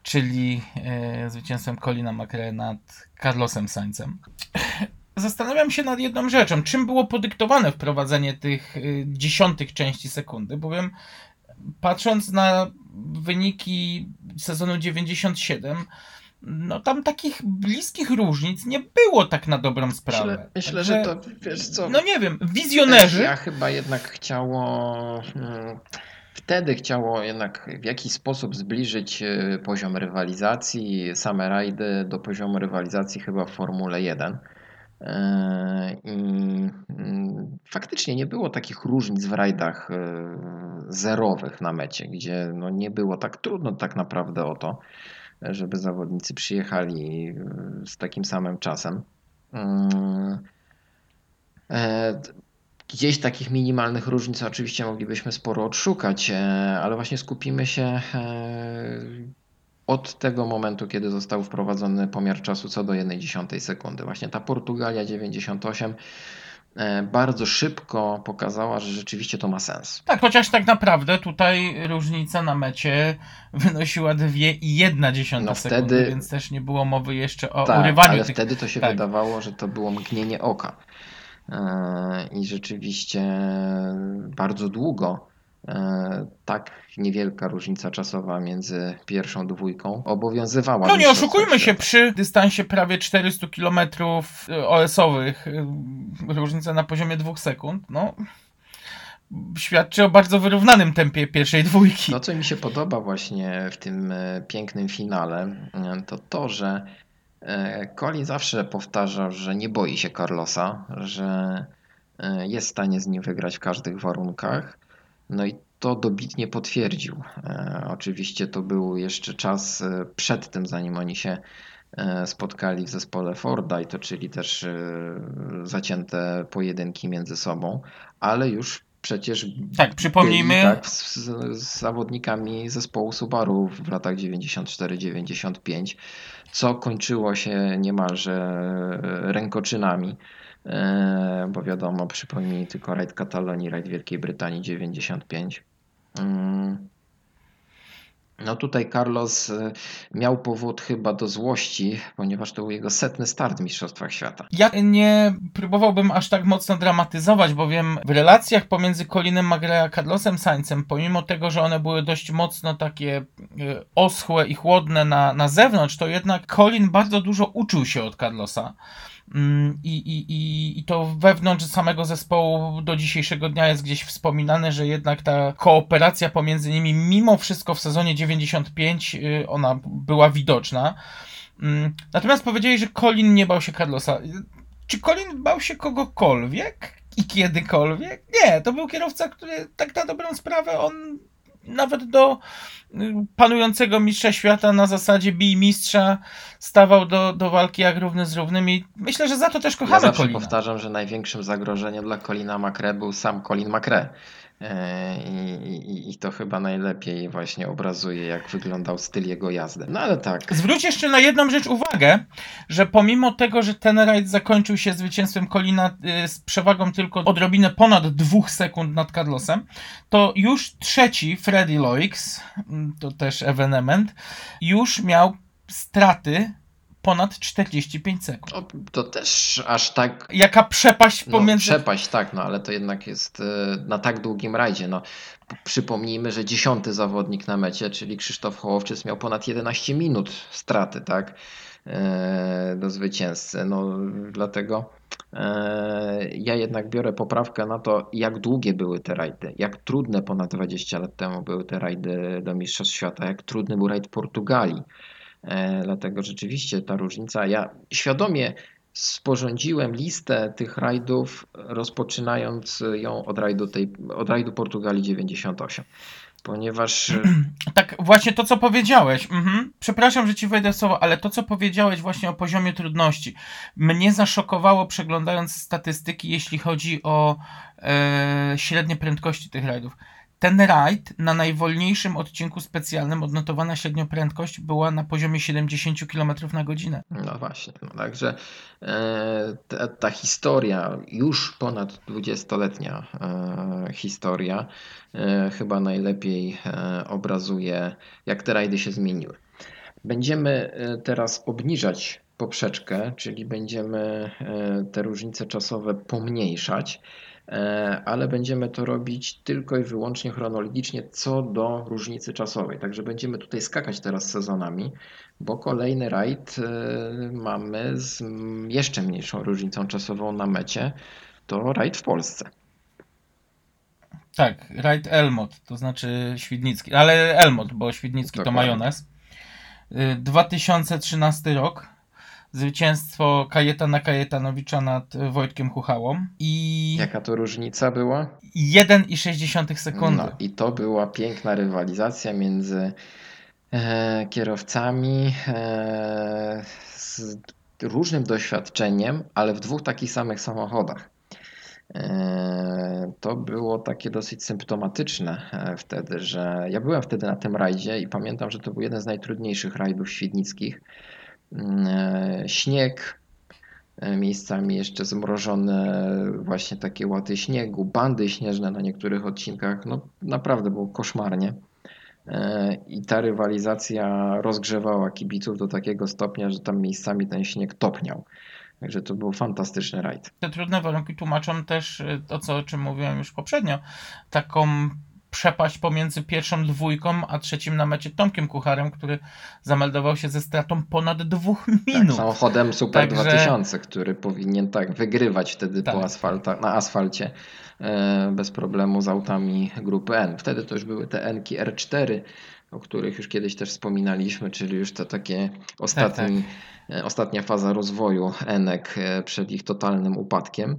czyli e, zwycięstwem Colina McRae nad Carlosem Sainzem. Zastanawiam się nad jedną rzeczą, czym było podyktowane wprowadzenie tych y, dziesiątych części sekundy, bowiem patrząc na wyniki sezonu dziewięćdziesiąt siedem, no tam takich bliskich różnic nie było tak na dobrą sprawę. Myślę, myślę Także, że to, wiesz co... No nie wiem, wizjonerzy... Ja chyba jednak chciało... Hmm, wtedy chciało jednak w jakiś sposób zbliżyć poziom rywalizacji, same rajdy do poziomu rywalizacji chyba w Formule jeden. I faktycznie nie było takich różnic w rajdach zerowych na mecie, gdzie no nie było tak trudno tak naprawdę o to, żeby zawodnicy przyjechali z takim samym czasem. Gdzieś takich minimalnych różnic oczywiście moglibyśmy sporo odszukać, ale właśnie skupimy się od tego momentu, kiedy został wprowadzony pomiar czasu co do jednej dziesiątej sekundy. Właśnie ta Portugalia dziewięćdziesiąt osiem bardzo szybko pokazała, że rzeczywiście to ma sens. Tak, chociaż tak naprawdę tutaj różnica na mecie wynosiła dwie i jedna dziesiąta no sekundy, wtedy, więc też nie było mowy jeszcze o tak, urywaniu ale tych... wtedy to się tak. wydawało, że to było mgnienie oka. I rzeczywiście bardzo długo tak niewielka różnica czasowa między pierwszą dwójką obowiązywała. No nie oszukujmy się, przy dystansie prawie czterystu kilometrów O S-owych różnica na poziomie dwóch sekund, no świadczy o bardzo wyrównanym tempie pierwszej dwójki. To, co mi się podoba właśnie w tym pięknym finale, to to, że Colin zawsze powtarzał, że nie boi się Carlosa, że jest w stanie z nim wygrać w każdych warunkach. No i to dobitnie potwierdził. E, oczywiście to był jeszcze czas przed tym, zanim oni się spotkali w zespole Forda i toczyli też e, zacięte pojedynki między sobą, ale już przecież tak, przypomnijmy, byli, tak, z, z, z zawodnikami zespołu Subaru w latach dziewięćdziesiąt cztery dziewięćdziesiąt pięć, co kończyło się niemalże rękoczynami. Bo wiadomo, przypomnij tylko rajd Katalonii, rajd Wielkiej Brytanii dziewięćdziesiąt pięć. No tutaj Carlos miał powód chyba do złości, ponieważ to był jego setny start w Mistrzostwach Świata. Ja nie próbowałbym aż tak mocno dramatyzować, bowiem w relacjach pomiędzy Colinem Magre a Carlosem Sainzem, pomimo tego, że one były dość mocno takie oschłe i chłodne na, na zewnątrz, to jednak Colin bardzo dużo uczył się od Carlosa. I, i, I to wewnątrz samego zespołu do dzisiejszego dnia jest gdzieś wspominane, że jednak ta kooperacja pomiędzy nimi mimo wszystko w sezonie dziewięćdziesiątym piątym ona była widoczna. Natomiast powiedzieli, że Colin nie bał się Carlosa. Czy Colin bał się kogokolwiek i kiedykolwiek? Nie, to był kierowca, który tak na dobrą sprawę on nawet do panującego mistrza świata na zasadzie bij mistrza stawał do, do walki jak równy z równym i myślę, że za to też kochamy Colina. Ja zawsze Colina. powtarzam, że największym zagrożeniem dla Colina Macrae był sam Colin Macrae. I, i, I to chyba najlepiej właśnie obrazuje, jak wyglądał styl jego jazdy. No ale tak. Zwróć jeszcze na jedną rzecz uwagę, że pomimo tego, że ten rajd zakończył się zwycięstwem Colina z przewagą tylko odrobinę ponad dwóch sekund nad Carlosem, to już trzeci Freddy Loix, to też ewenement, już miał straty ponad czterdzieści pięć sekund. O, to też aż tak... Jaka przepaść pomiędzy... No, przepaść, tak, no ale to jednak jest y, na tak długim rajdzie. No. Przypomnijmy, że dziesiąty zawodnik na mecie, czyli Krzysztof Hołowczyc, miał ponad jedenaście minut straty, tak, y, do zwycięzcy. No dlatego y, ja jednak biorę poprawkę na to, jak długie były te rajdy, jak trudne ponad dwadzieścia lat temu były te rajdy do Mistrzostw Świata, jak trudny był rajd Portugalii. Dlatego rzeczywiście ta różnica, ja świadomie sporządziłem listę tych rajdów, rozpoczynając ją od rajdu, tej, od rajdu Portugalii dziewięćdziesiąt osiem, ponieważ... Tak, właśnie to co powiedziałeś, mhm. Przepraszam, że ci wejdę w słowo, ale to co powiedziałeś właśnie o poziomie trudności, mnie zaszokowało przeglądając statystyki, jeśli chodzi o e, średnie prędkości tych rajdów. Ten rajd na najwolniejszym odcinku specjalnym odnotowana średnia prędkość była na poziomie siedemdziesiąt kilometrów na godzinę. No właśnie, no także e, ta, ta historia, już ponad dwudziestoletnia e, historia e, chyba najlepiej e, obrazuje, jak te rajdy się zmieniły. Będziemy teraz obniżać poprzeczkę, czyli będziemy e, te różnice czasowe pomniejszać. Ale będziemy to robić tylko i wyłącznie chronologicznie co do różnicy czasowej. Także będziemy tutaj skakać teraz sezonami, bo kolejny rajd mamy z jeszcze mniejszą różnicą czasową na mecie, to rajd w Polsce. Tak, rajd Elmot, to znaczy Świdnicki, ale Elmot, bo Świdnicki Dokładnie. To majonez. dwa tysiące trzynasty rok. Zwycięstwo Kajetana Kajetanowicza nad Wojtkiem Chuchałą. I jaka to różnica była? jeden i sześć dziesiątych sekundy. No i to była piękna rywalizacja między e, kierowcami e, z różnym doświadczeniem, ale w dwóch takich samych samochodach. E, to było takie dosyć symptomatyczne wtedy, że ja byłem wtedy na tym rajdzie i pamiętam, że to był jeden z najtrudniejszych rajdów świdnickich. Śnieg, miejscami jeszcze zmrożone właśnie takie łaty śniegu, bandy śnieżne na niektórych odcinkach, no naprawdę było koszmarnie i ta rywalizacja rozgrzewała kibiców do takiego stopnia, że tam miejscami ten śnieg topniał. Także to był fantastyczny rajd. Te trudne warunki tłumaczą też to, co, o czym mówiłem już poprzednio, taką przepaść pomiędzy pierwszą dwójką a trzecim na mecie Tomkiem Kucharem, który zameldował się ze stratą ponad dwóch minut. Tak, samochodem Super Także... dwa tysiące, który powinien tak wygrywać wtedy tak. po asfalta, na asfalcie e, bez problemu z autami grupy N. Wtedy to już były te N-ki R cztery, o których już kiedyś też wspominaliśmy, czyli już to takie ostatni, tak, tak. ostatnia faza rozwoju N-ek przed ich totalnym upadkiem.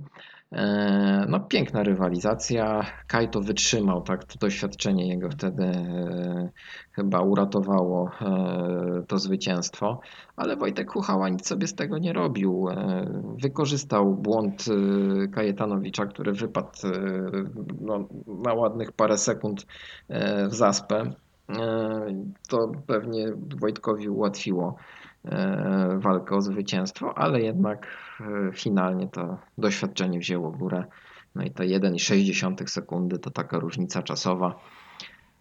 No piękna rywalizacja, Kaito wytrzymał, tak, to doświadczenie jego wtedy e, chyba uratowało e, to zwycięstwo, ale Wojtek Chuchała nic sobie z tego nie robił, e, wykorzystał błąd e, Kajetanowicza, który wypadł e, no, na ładnych parę sekund e, w zaspę, e, to pewnie Wojtkowi ułatwiło walkę o zwycięstwo, ale jednak finalnie to doświadczenie wzięło górę. No i to jeden i sześć dziesiątych sekundy to taka różnica czasowa.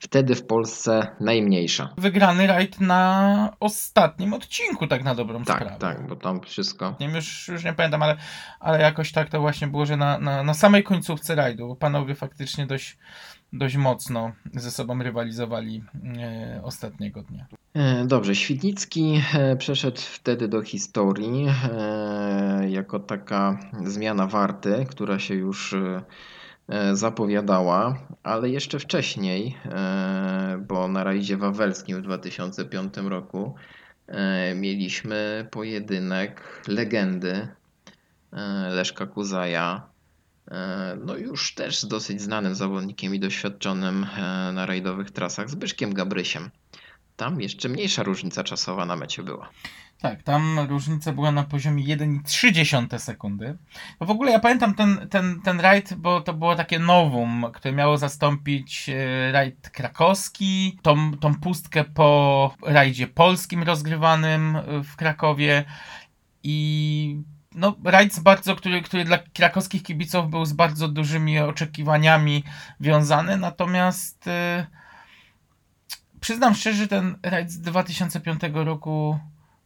wtedy w Polsce najmniejsza. Wygrany rajd na ostatnim odcinku, tak na dobrą tak, sprawę. Tak, tak, bo tam wszystko... Nie, już, już nie pamiętam, ale, ale jakoś tak to właśnie było, że na, na, na samej końcówce rajdu panowie faktycznie dość, dość mocno ze sobą rywalizowali e, ostatniego dnia. E, dobrze, Świdnicki e, przeszedł wtedy do historii e, jako taka zmiana warty, która się już... E, zapowiadała, ale jeszcze wcześniej, bo na rajdzie wawelskim w dwa tysiące piątym roku mieliśmy pojedynek legendy Leszka Kuzaja, no już też z dosyć znanym zawodnikiem i doświadczonym na rajdowych trasach, Zbyszkiem Gabrysiem. Tam jeszcze mniejsza różnica czasowa na mecie była. Tak, tam różnica była na poziomie jeden przecinek trzy sekundy. Bo w ogóle ja pamiętam ten, ten, ten rajd, bo to było takie novum, które miało zastąpić rajd krakowski, tą, tą pustkę po rajdzie polskim rozgrywanym w Krakowie i no, rajd, bardzo, który, który dla krakowskich kibiców był z bardzo dużymi oczekiwaniami wiązany, natomiast... Przyznam szczerze, że ten rajd z dwa tysiące piątego roku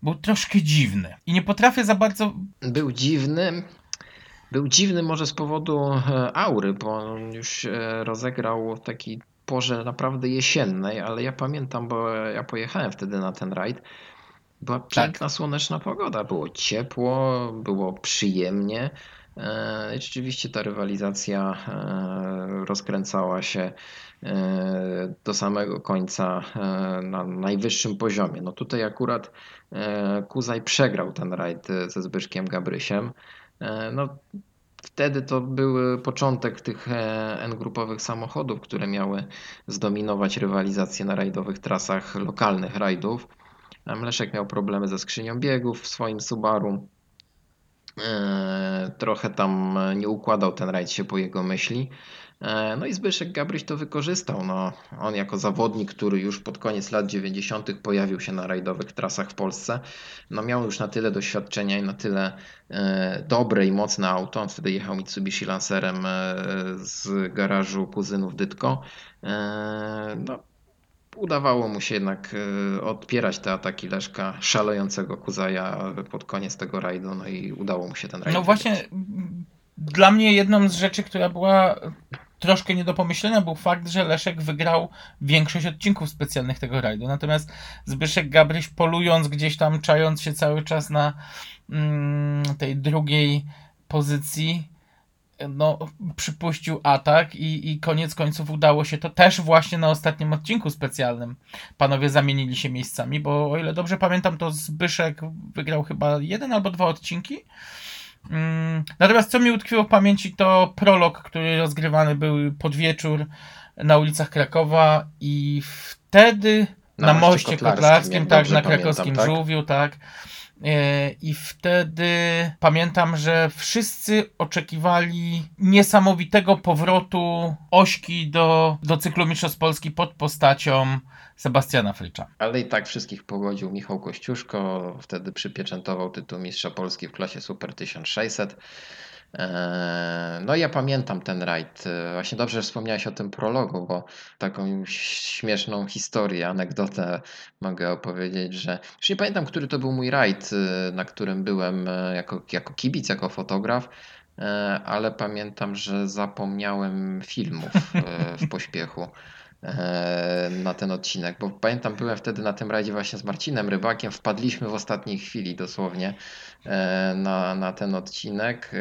był troszkę dziwny i nie potrafię za bardzo... Był dziwny, był dziwny może z powodu aury, bo on już rozegrał w takiej porze naprawdę jesiennej, ale ja pamiętam, bo ja pojechałem wtedy na ten rajd, była piękna, tak. słoneczna pogoda, było ciepło, było przyjemnie. I rzeczywiście ta rywalizacja rozkręcała się do samego końca na najwyższym poziomie. No tutaj akurat Kuzaj przegrał ten rajd ze Zbyszkiem Gabrysiem. No, wtedy to był początek tych N-grupowych samochodów, które miały zdominować rywalizację na rajdowych trasach lokalnych rajdów. Leszek miał problemy ze skrzynią biegów w swoim Subaru. Trochę tam nie układał ten rajd się po jego myśli. No i Zbyszek Gabryś to wykorzystał. No, on jako zawodnik, który już pod koniec lat dziewięćdziesiątych pojawił się na rajdowych trasach w Polsce, no miał już na tyle doświadczenia i na tyle dobre i mocne auto. On wtedy jechał Mitsubishi Lancerem z garażu kuzynów Dytko. No, udawało mu się jednak odpierać te ataki Leszka, szalejącego Kuzaja pod koniec tego rajdu, no i udało mu się ten rajd. No właśnie, wygrać. Dla mnie jedną z rzeczy, która była troszkę nie do pomyślenia, był fakt, że Leszek wygrał większość odcinków specjalnych tego rajdu, natomiast Zbyszek Gabryś, polując gdzieś tam, czając się cały czas na mm, tej drugiej pozycji, no, przypuścił atak i, i koniec końców udało się to też właśnie na ostatnim odcinku specjalnym. Panowie zamienili się miejscami, bo o ile dobrze pamiętam, to Zbyszek wygrał chyba jeden albo dwa odcinki. Hmm. Natomiast co mi utkwiło w pamięci, to prolog, który rozgrywany był pod wieczór na ulicach Krakowa i wtedy na, na moście kotlarskim, kotlarskim tak, na krakowskim pamiętam, tak? Żółwiu, tak. I wtedy pamiętam, że wszyscy oczekiwali niesamowitego powrotu Ośki do, do cyklu Mistrzostw Polski pod postacią Sebastiana Frycza. Ale i tak wszystkich pogodził Michał Kościuszko, wtedy przypieczętował tytuł Mistrza Polski w klasie Super tysiąc sześćset. No ja pamiętam ten rajd, właśnie dobrze, że wspomniałeś o tym prologu, bo taką śmieszną historię, anegdotę mogę opowiedzieć, że już nie pamiętam, który to był mój rajd, na którym byłem jako, jako kibic, jako fotograf, ale pamiętam, że zapomniałem filmów w pośpiechu na ten odcinek, bo pamiętam, byłem wtedy na tym rajdzie właśnie z Marcinem Rybakiem, wpadliśmy w ostatniej chwili dosłownie na, na ten odcinek,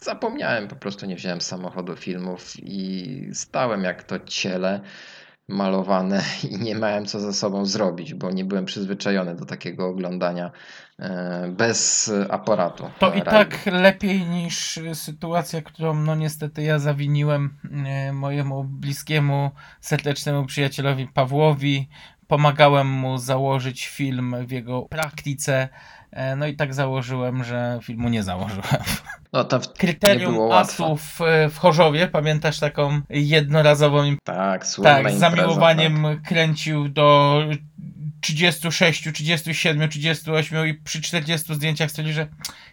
zapomniałem, po prostu nie wziąłem samochodu, filmów i stałem jak to ciele malowane i nie miałem co ze sobą zrobić, bo nie byłem przyzwyczajony do takiego oglądania bez aparatu. To i tak lepiej niż sytuacja, którą no niestety ja zawiniłem mojemu bliskiemu, serdecznemu przyjacielowi Pawłowi. Pomagałem mu założyć film w jego praktyce, no i tak założyłem, że filmu nie założyłem. No, to w... Kryterium nie asów w Chorzowie, pamiętasz taką jednorazową... Tak, tak z zamiłowaniem tak. Kręcił do trzydzieści sześć, trzydzieści siedem, trzydzieści osiem i przy czterdziestu zdjęciach stwierdził, że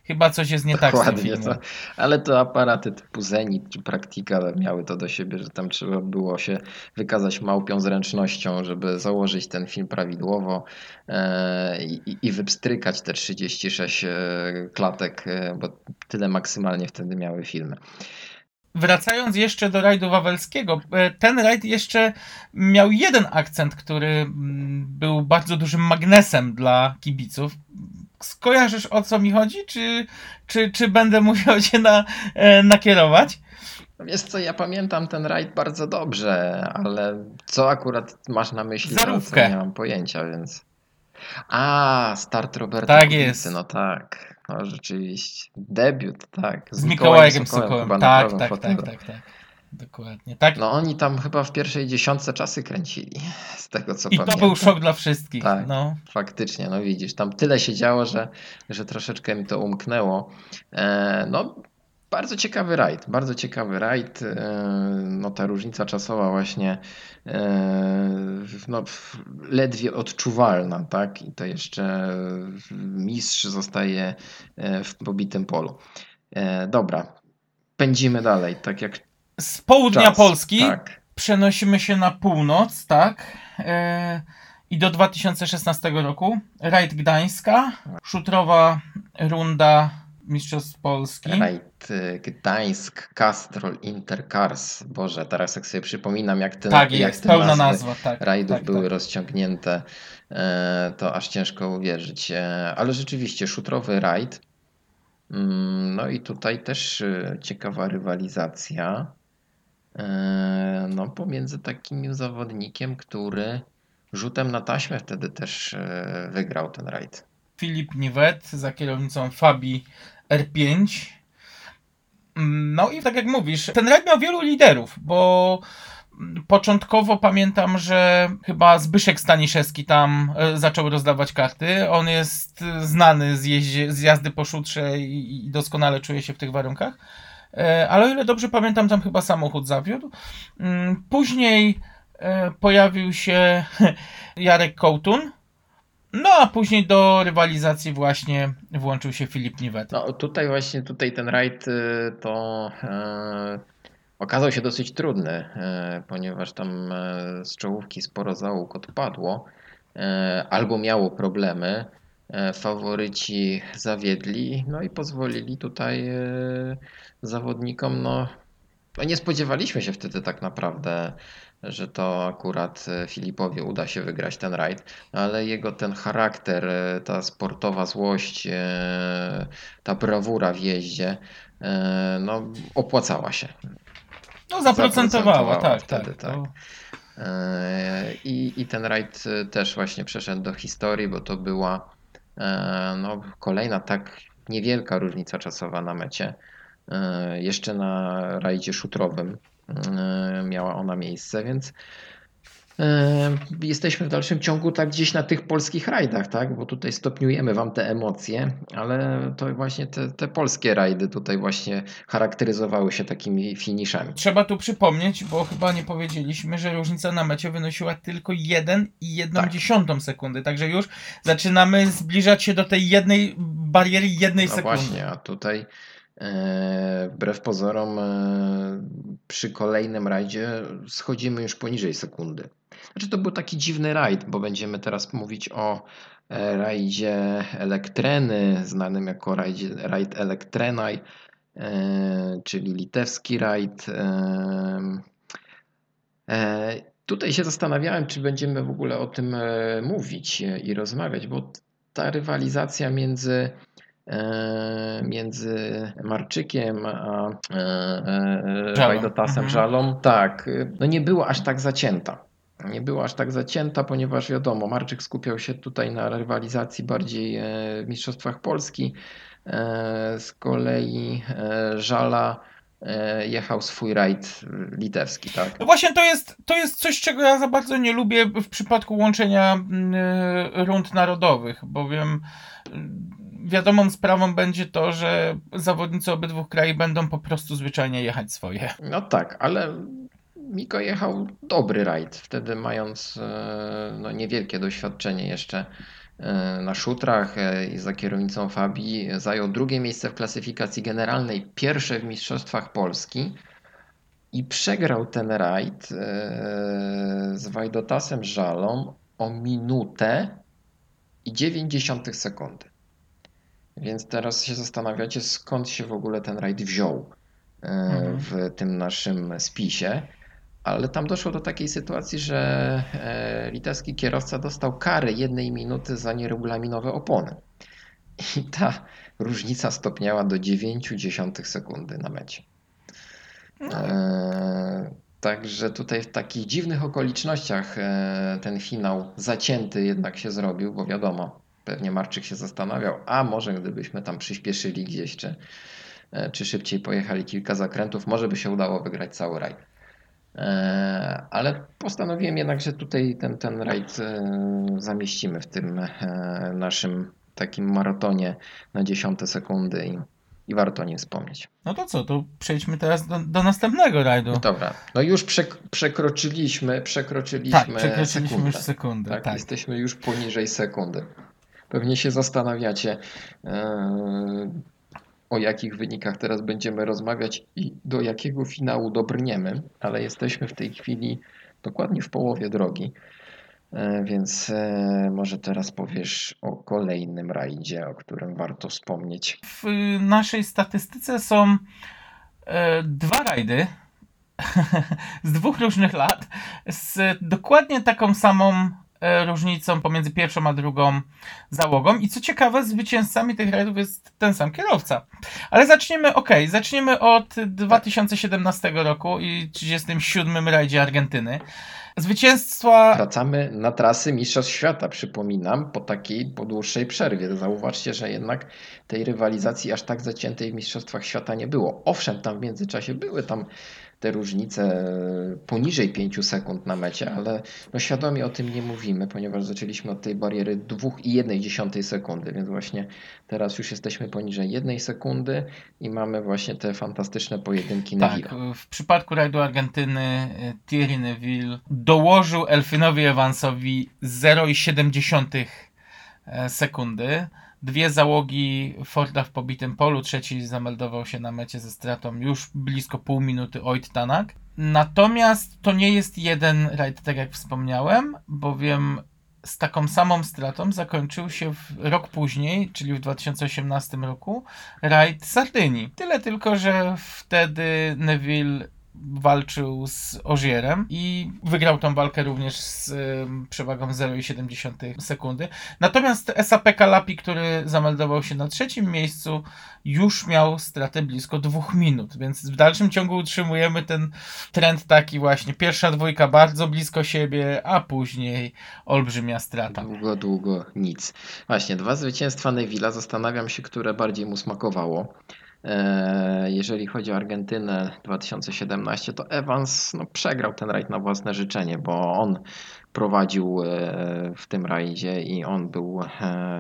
chyba coś jest nie dokładnie tak z tym filmem. To, ale to aparaty typu Zenit czy Praktika miały to do siebie, że tam trzeba było się wykazać małpią zręcznością, żeby założyć ten film prawidłowo e, i, i wypstrykać te trzydzieści sześć klatek, bo tyle maksymalnie wtedy miały filmy. Wracając jeszcze do rajdu wawelskiego, ten rajd jeszcze miał jeden akcent, który był bardzo dużym magnesem dla kibiców. Skojarzysz, o co mi chodzi, czy, czy, czy będę musiał cię na, nakierować? Wiesz co, ja pamiętam ten rajd bardzo dobrze, ale co akurat masz na myśli, Zarówkę. To nie mam pojęcia, więc... A, start Roberta tak Kubicy, jest. No tak, no rzeczywiście, debiut, tak. Z, z Mikołajem Sokołem, Sokołem. Chyba tak, na tak, tak, tak, tak, dokładnie. Tak. No oni tam chyba w pierwszej dziesiątce czasy kręcili, z tego co I pamiętam. I to był szok dla wszystkich. Tak, no. Faktycznie, no widzisz, tam tyle się działo, że, że troszeczkę mi to umknęło. E, no, bardzo ciekawy rajd, bardzo ciekawy rajd, e, no ta różnica czasowa właśnie, no, ledwie odczuwalna, tak? I to jeszcze mistrz zostaje w pobitym polu. Dobra, pędzimy dalej, tak jak z południa czas. Polski tak. Przenosimy się na północ, tak? I do dwa tysiące szesnastego roku. Rajd Gdańska, szutrowa runda Mistrzostw Polski. Rajd Gdańsk, Castrol, Intercars. Boże, teraz jak sobie przypominam, jak te, tak, jak jest, te pełna nazwa, tak, rajdów tak, były tak. rozciągnięte, to aż ciężko uwierzyć. Ale rzeczywiście, szutrowy rajd. No i tutaj też ciekawa rywalizacja no, pomiędzy takim zawodnikiem, który rzutem na taśmę wtedy też wygrał ten rajd. Filip Niwet za kierownicą Fabii R pięć. No i tak jak mówisz, ten rajd miał wielu liderów, bo początkowo pamiętam, że chyba Zbyszek Staniszewski tam zaczął rozdawać karty. On jest znany z, jeździe, z jazdy po szutrze i doskonale czuje się w tych warunkach. Ale o ile dobrze pamiętam, tam chyba samochód zawiódł. Później pojawił się Jarek Kołtun. No a później do rywalizacji właśnie włączył się Filip Niwet. No tutaj właśnie, tutaj ten rajd to e, okazał się dosyć trudny, e, ponieważ tam e, z czołówki sporo załóg odpadło e, albo miało problemy. E, faworyci zawiedli, no i pozwolili tutaj e, zawodnikom, no, no nie spodziewaliśmy się wtedy tak naprawdę, że to akurat Filipowi uda się wygrać ten rajd, ale jego ten charakter, ta sportowa złość, ta brawura w jeździe, no opłacała się. No zaprocentowała, zaprocentowała tak. Wtedy, tak. tak. To... I, I ten rajd też właśnie przeszedł do historii, bo to była no, kolejna tak niewielka różnica czasowa na mecie. Jeszcze na rajdzie szutrowym miała ona miejsce, więc jesteśmy w dalszym ciągu tak gdzieś na tych polskich rajdach, tak? Bo tutaj stopniujemy wam te emocje, ale to właśnie te, te polskie rajdy tutaj właśnie charakteryzowały się takimi finiszami. Trzeba tu przypomnieć, bo chyba nie powiedzieliśmy, że różnica na mecie wynosiła tylko jeden i jedną dziesiątą tak. sekundy, także już zaczynamy zbliżać się do tej jednej bariery jednej no sekundy. No właśnie, a tutaj wbrew pozorom przy kolejnym rajdzie schodzimy już poniżej sekundy. Znaczy to był taki dziwny rajd, bo będziemy teraz mówić o rajdzie Elektreny, znanym jako rajdzie, rajd Elektrenaj, czyli litewski rajd. Tutaj się zastanawiałem, czy będziemy w ogóle o tym mówić i rozmawiać, bo ta rywalizacja między między Marczykiem a Wajdotasem Żalą, mhm. tak, no nie była aż tak zacięta. Nie była aż tak zacięta, ponieważ wiadomo, Marczyk skupiał się tutaj na rywalizacji bardziej w Mistrzostwach Polski. Z kolei Żala jechał swój rajd litewski, tak? No właśnie to jest, to jest coś, czego ja za bardzo nie lubię w przypadku łączenia rund narodowych, bowiem wiadomą sprawą będzie to, że zawodnicy obydwu krajów będą po prostu zwyczajnie jechać swoje. No tak, ale Mikko jechał dobry rajd, wtedy mając no, niewielkie doświadczenie jeszcze na szutrach i za kierownicą Fabii. Zajął drugie miejsce w klasyfikacji generalnej, pierwsze w Mistrzostwach Polski i przegrał ten rajd z Wajdotasem Żalą o minutę i dziewięćdziesiąt sekundy. Więc teraz się zastanawiacie, skąd się w ogóle ten rajd wziął w tym naszym spisie. Ale tam doszło do takiej sytuacji, że litewski kierowca dostał karę jednej minuty za nieregulaminowe opony. I ta różnica stopniała do dziewięć dziesiątych sekundy na mecie. E, także tutaj w takich dziwnych okolicznościach ten finał zacięty jednak się zrobił, bo wiadomo, pewnie Marczyk się zastanawiał, a może gdybyśmy tam przyspieszyli gdzieś, czy, czy szybciej pojechali kilka zakrętów, może by się udało wygrać cały rajd. Ale postanowiłem jednak, że tutaj ten, ten rajd zamieścimy w tym naszym takim maratonie na dziesiąte sekundy i, i warto o nim wspomnieć. No to co, to przejdźmy teraz do, do następnego rajdu. Dobra, no już przek- przekroczyliśmy, przekroczyliśmy, tak, przekroczyliśmy sekundę. Już sekundę tak? Tak. Jesteśmy już poniżej sekundy. Pewnie się zastanawiacie, yy, o jakich wynikach teraz będziemy rozmawiać i do jakiego finału dobrniemy, ale jesteśmy w tej chwili dokładnie w połowie drogi, więc może teraz powiesz o kolejnym rajdzie, o którym warto wspomnieć. W naszej statystyce są dwa rajdy z dwóch różnych lat, z dokładnie taką samą różnicą pomiędzy pierwszą a drugą załogą i co ciekawe zwycięzcami tych rajdów jest ten sam kierowca. Ale zaczniemy, okej, okay, zaczniemy od dwa tysiące siedemnastego roku i trzydziestego siódmego rajdzie Argentyny. Zwycięstwa... Wracamy na trasy Mistrzostw Świata, przypominam, po takiej, po dłuższej przerwie. Zauważcie, że jednak tej rywalizacji aż tak zaciętej w Mistrzostwach Świata nie było. Owszem, tam w międzyczasie były tam te różnice poniżej pięciu sekund na mecie, ale no świadomie o tym nie mówimy, ponieważ zaczęliśmy od tej bariery dwa i jedna dziesiąta sekundy, więc właśnie teraz już jesteśmy poniżej jednej sekundy i mamy właśnie te fantastyczne pojedynki tak, Neuville'a. W przypadku rajdu Argentyny Thierry Neuville dołożył Elfinowi Evansowi zero i siedem dziesiątych sekundy. Dwie załogi Forda w pobitym polu, trzeci zameldował się na mecie ze stratą już blisko pół minuty Oit Tanak. Natomiast to nie jest jeden rajd, tak jak wspomniałem, bowiem z taką samą stratą zakończył się w rok później, czyli w dwa tysiące osiemnastego roku, rajd Sardynii. Tyle tylko, że wtedy Neuville walczył z Ogierem i wygrał tą walkę również z y, przewagą zero i siedem dziesiątych sekundy. Natomiast S A P Kalapi, który zameldował się na trzecim miejscu, już miał stratę blisko dwóch minut, więc w dalszym ciągu utrzymujemy ten trend taki właśnie. Pierwsza dwójka bardzo blisko siebie, a później olbrzymia strata. Długo, długo nic. Właśnie, dwa zwycięstwa Neuville'a. Zastanawiam się, które bardziej mu smakowało. Jeżeli chodzi o Argentynę dwa tysiące siedemnastego, to Evans no, przegrał ten rajd na własne życzenie, bo on prowadził w tym rajdzie i on był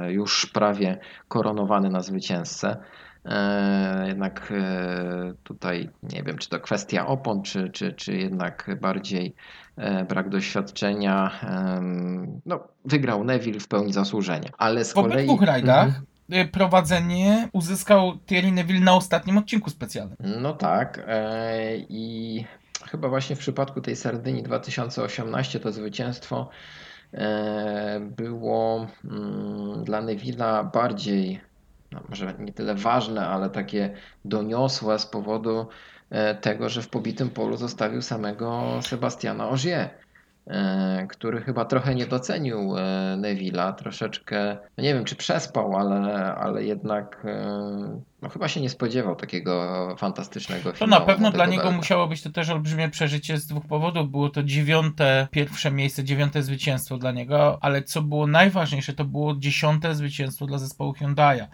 już prawie koronowany na zwycięzcę. Jednak tutaj nie wiem, czy to kwestia opon, czy, czy, czy jednak bardziej brak doświadczenia. No, wygrał Neuville w pełni zasłużenie. Ale z kolei... W obydwu rajdach mhm. prowadzenie uzyskał Thierry Neuville na ostatnim odcinku specjalnym. No tak yy, i chyba właśnie w przypadku tej Sardynii dwa tysiące osiemnastego to zwycięstwo yy, było yy, dla Neuville'a bardziej, no może nie tyle ważne, ale takie doniosłe z powodu yy, tego, że w pobitym polu zostawił samego Sebastiana Ogier, który chyba trochę nie docenił Neuville'a, troszeczkę, no nie wiem czy przespał, ale, ale jednak no chyba się nie spodziewał takiego fantastycznego filmu. To na pewno dla niego belka. Musiało być to też olbrzymie przeżycie z dwóch powodów. Było to dziewiąte pierwsze miejsce, dziewiąte zwycięstwo dla niego, ale co było najważniejsze, to było dziesiąte zwycięstwo dla zespołu Hyundai'a.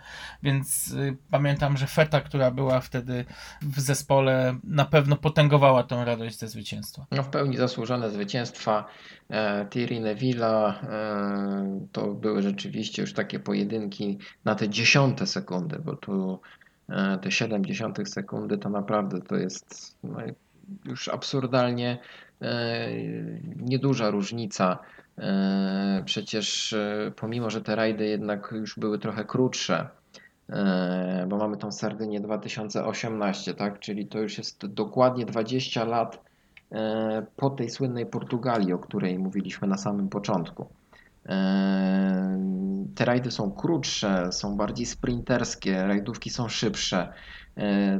Więc y, pamiętam, że feta, która była wtedy w zespole, na pewno potęgowała tą radość ze zwycięstwa. No w pełni zasłużone zwycięstwa e, Thierry Neuville'a e, to były rzeczywiście już takie pojedynki na te dziesiąte sekundy, bo tu te siedem dziesiątych sekundy to naprawdę to jest no, już absurdalnie e, nieduża różnica. E, przecież e, pomimo, że te rajdy jednak już były trochę krótsze, e, bo mamy tą Sardynię dwa tysiące osiemnaście, tak? Czyli to już jest dokładnie dwadzieścia lat e, po tej słynnej Portugalii, o której mówiliśmy na samym początku. Te rajdy są krótsze, są bardziej sprinterskie, rajdówki są szybsze,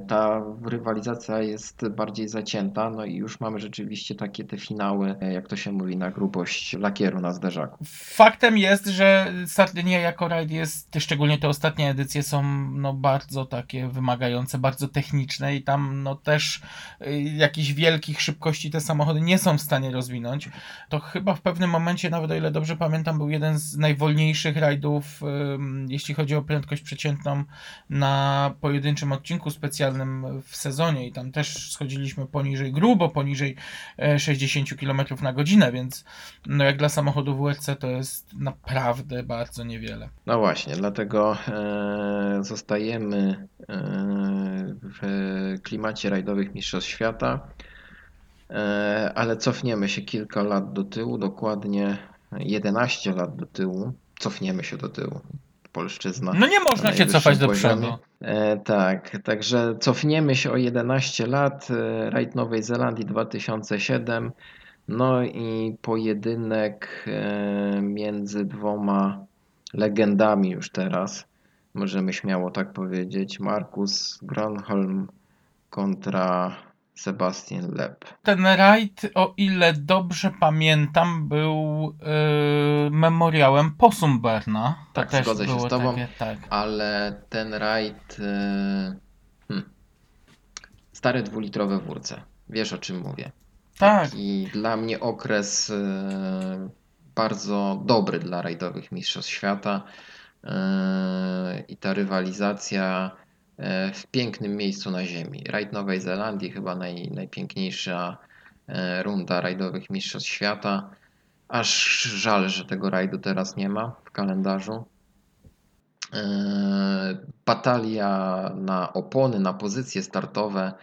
ta rywalizacja jest bardziej zacięta, no i już mamy rzeczywiście takie te finały, jak to się mówi, na grubość lakieru na zderzaku. Faktem jest, że Sardynia jako rajd jest, szczególnie te ostatnie edycje są no, bardzo takie wymagające, bardzo techniczne i tam no, też jakichś wielkich szybkości te samochody nie są w stanie rozwinąć. To chyba w pewnym momencie, nawet o ile dobrze pamiętam, był jeden z najwolniejszych rajdów, jeśli chodzi o prędkość przeciętną na pojedynczym odcinku specjalnym w sezonie i tam też schodziliśmy poniżej, grubo poniżej sześćdziesiąt kilometrów na godzinę, więc no jak dla samochodu W R C to jest naprawdę bardzo niewiele. No właśnie, dlatego e, zostajemy e, w klimacie rajdowych mistrzostw świata, e, ale cofniemy się kilka lat do tyłu, dokładnie jedenaście lat do tyłu, cofniemy się do tyłu. Polszczyzna. No nie można się cofać do przodu. E, tak, także cofniemy się o jedenaście lat, e, rajd Nowej Zelandii dwa tysiące siódmy, no i pojedynek e, między dwoma legendami już teraz, możemy śmiało tak powiedzieć, Markus Gronholm kontra Sébastien Loeb. Ten rajd, o ile dobrze pamiętam, był yy, memoriałem Posum Berna. To tak, też zgodzę się z tobą, takie, tak. Ale ten rajd, yy, hmm, stare dwulitrowe wórce, wiesz o czym mówię. Tak. I dla mnie okres yy, bardzo dobry dla rajdowych mistrzostw świata yy, i ta rywalizacja w pięknym miejscu na ziemi. Rajd Nowej Zelandii, chyba naj, najpiękniejsza runda rajdowych mistrzostw świata. Aż żal, że tego rajdu teraz nie ma w kalendarzu. Batalia na opony, na pozycje startowe,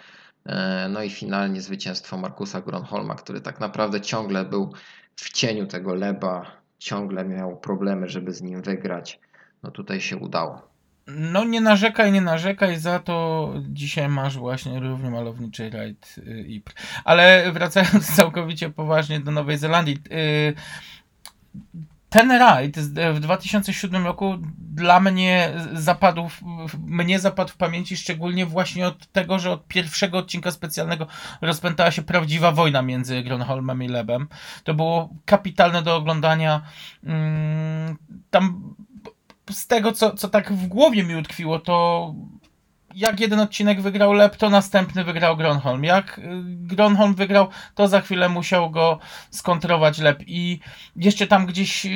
no i finalnie zwycięstwo Markusa Gronholma, który tak naprawdę ciągle był w cieniu tego Loeba, ciągle miał problemy, żeby z nim wygrać. No tutaj się udało. No nie narzekaj, nie narzekaj, za to dzisiaj masz właśnie równie malowniczy rajd Ypres. Ale wracając całkowicie poważnie do Nowej Zelandii, ten rajd w dwa tysiące siódmym roku dla mnie zapadł, w, mnie zapadł w pamięci szczególnie właśnie od tego, że od pierwszego odcinka specjalnego rozpętała się prawdziwa wojna między Gronholmem i Loebem. To było kapitalne do oglądania. Tam... Z tego, co, co tak w głowie mi utkwiło, to jak jeden odcinek wygrał Loeb, to następny wygrał Gronholm. Jak Gronholm wygrał, to za chwilę musiał go skontrować Loeb. I jeszcze tam gdzieś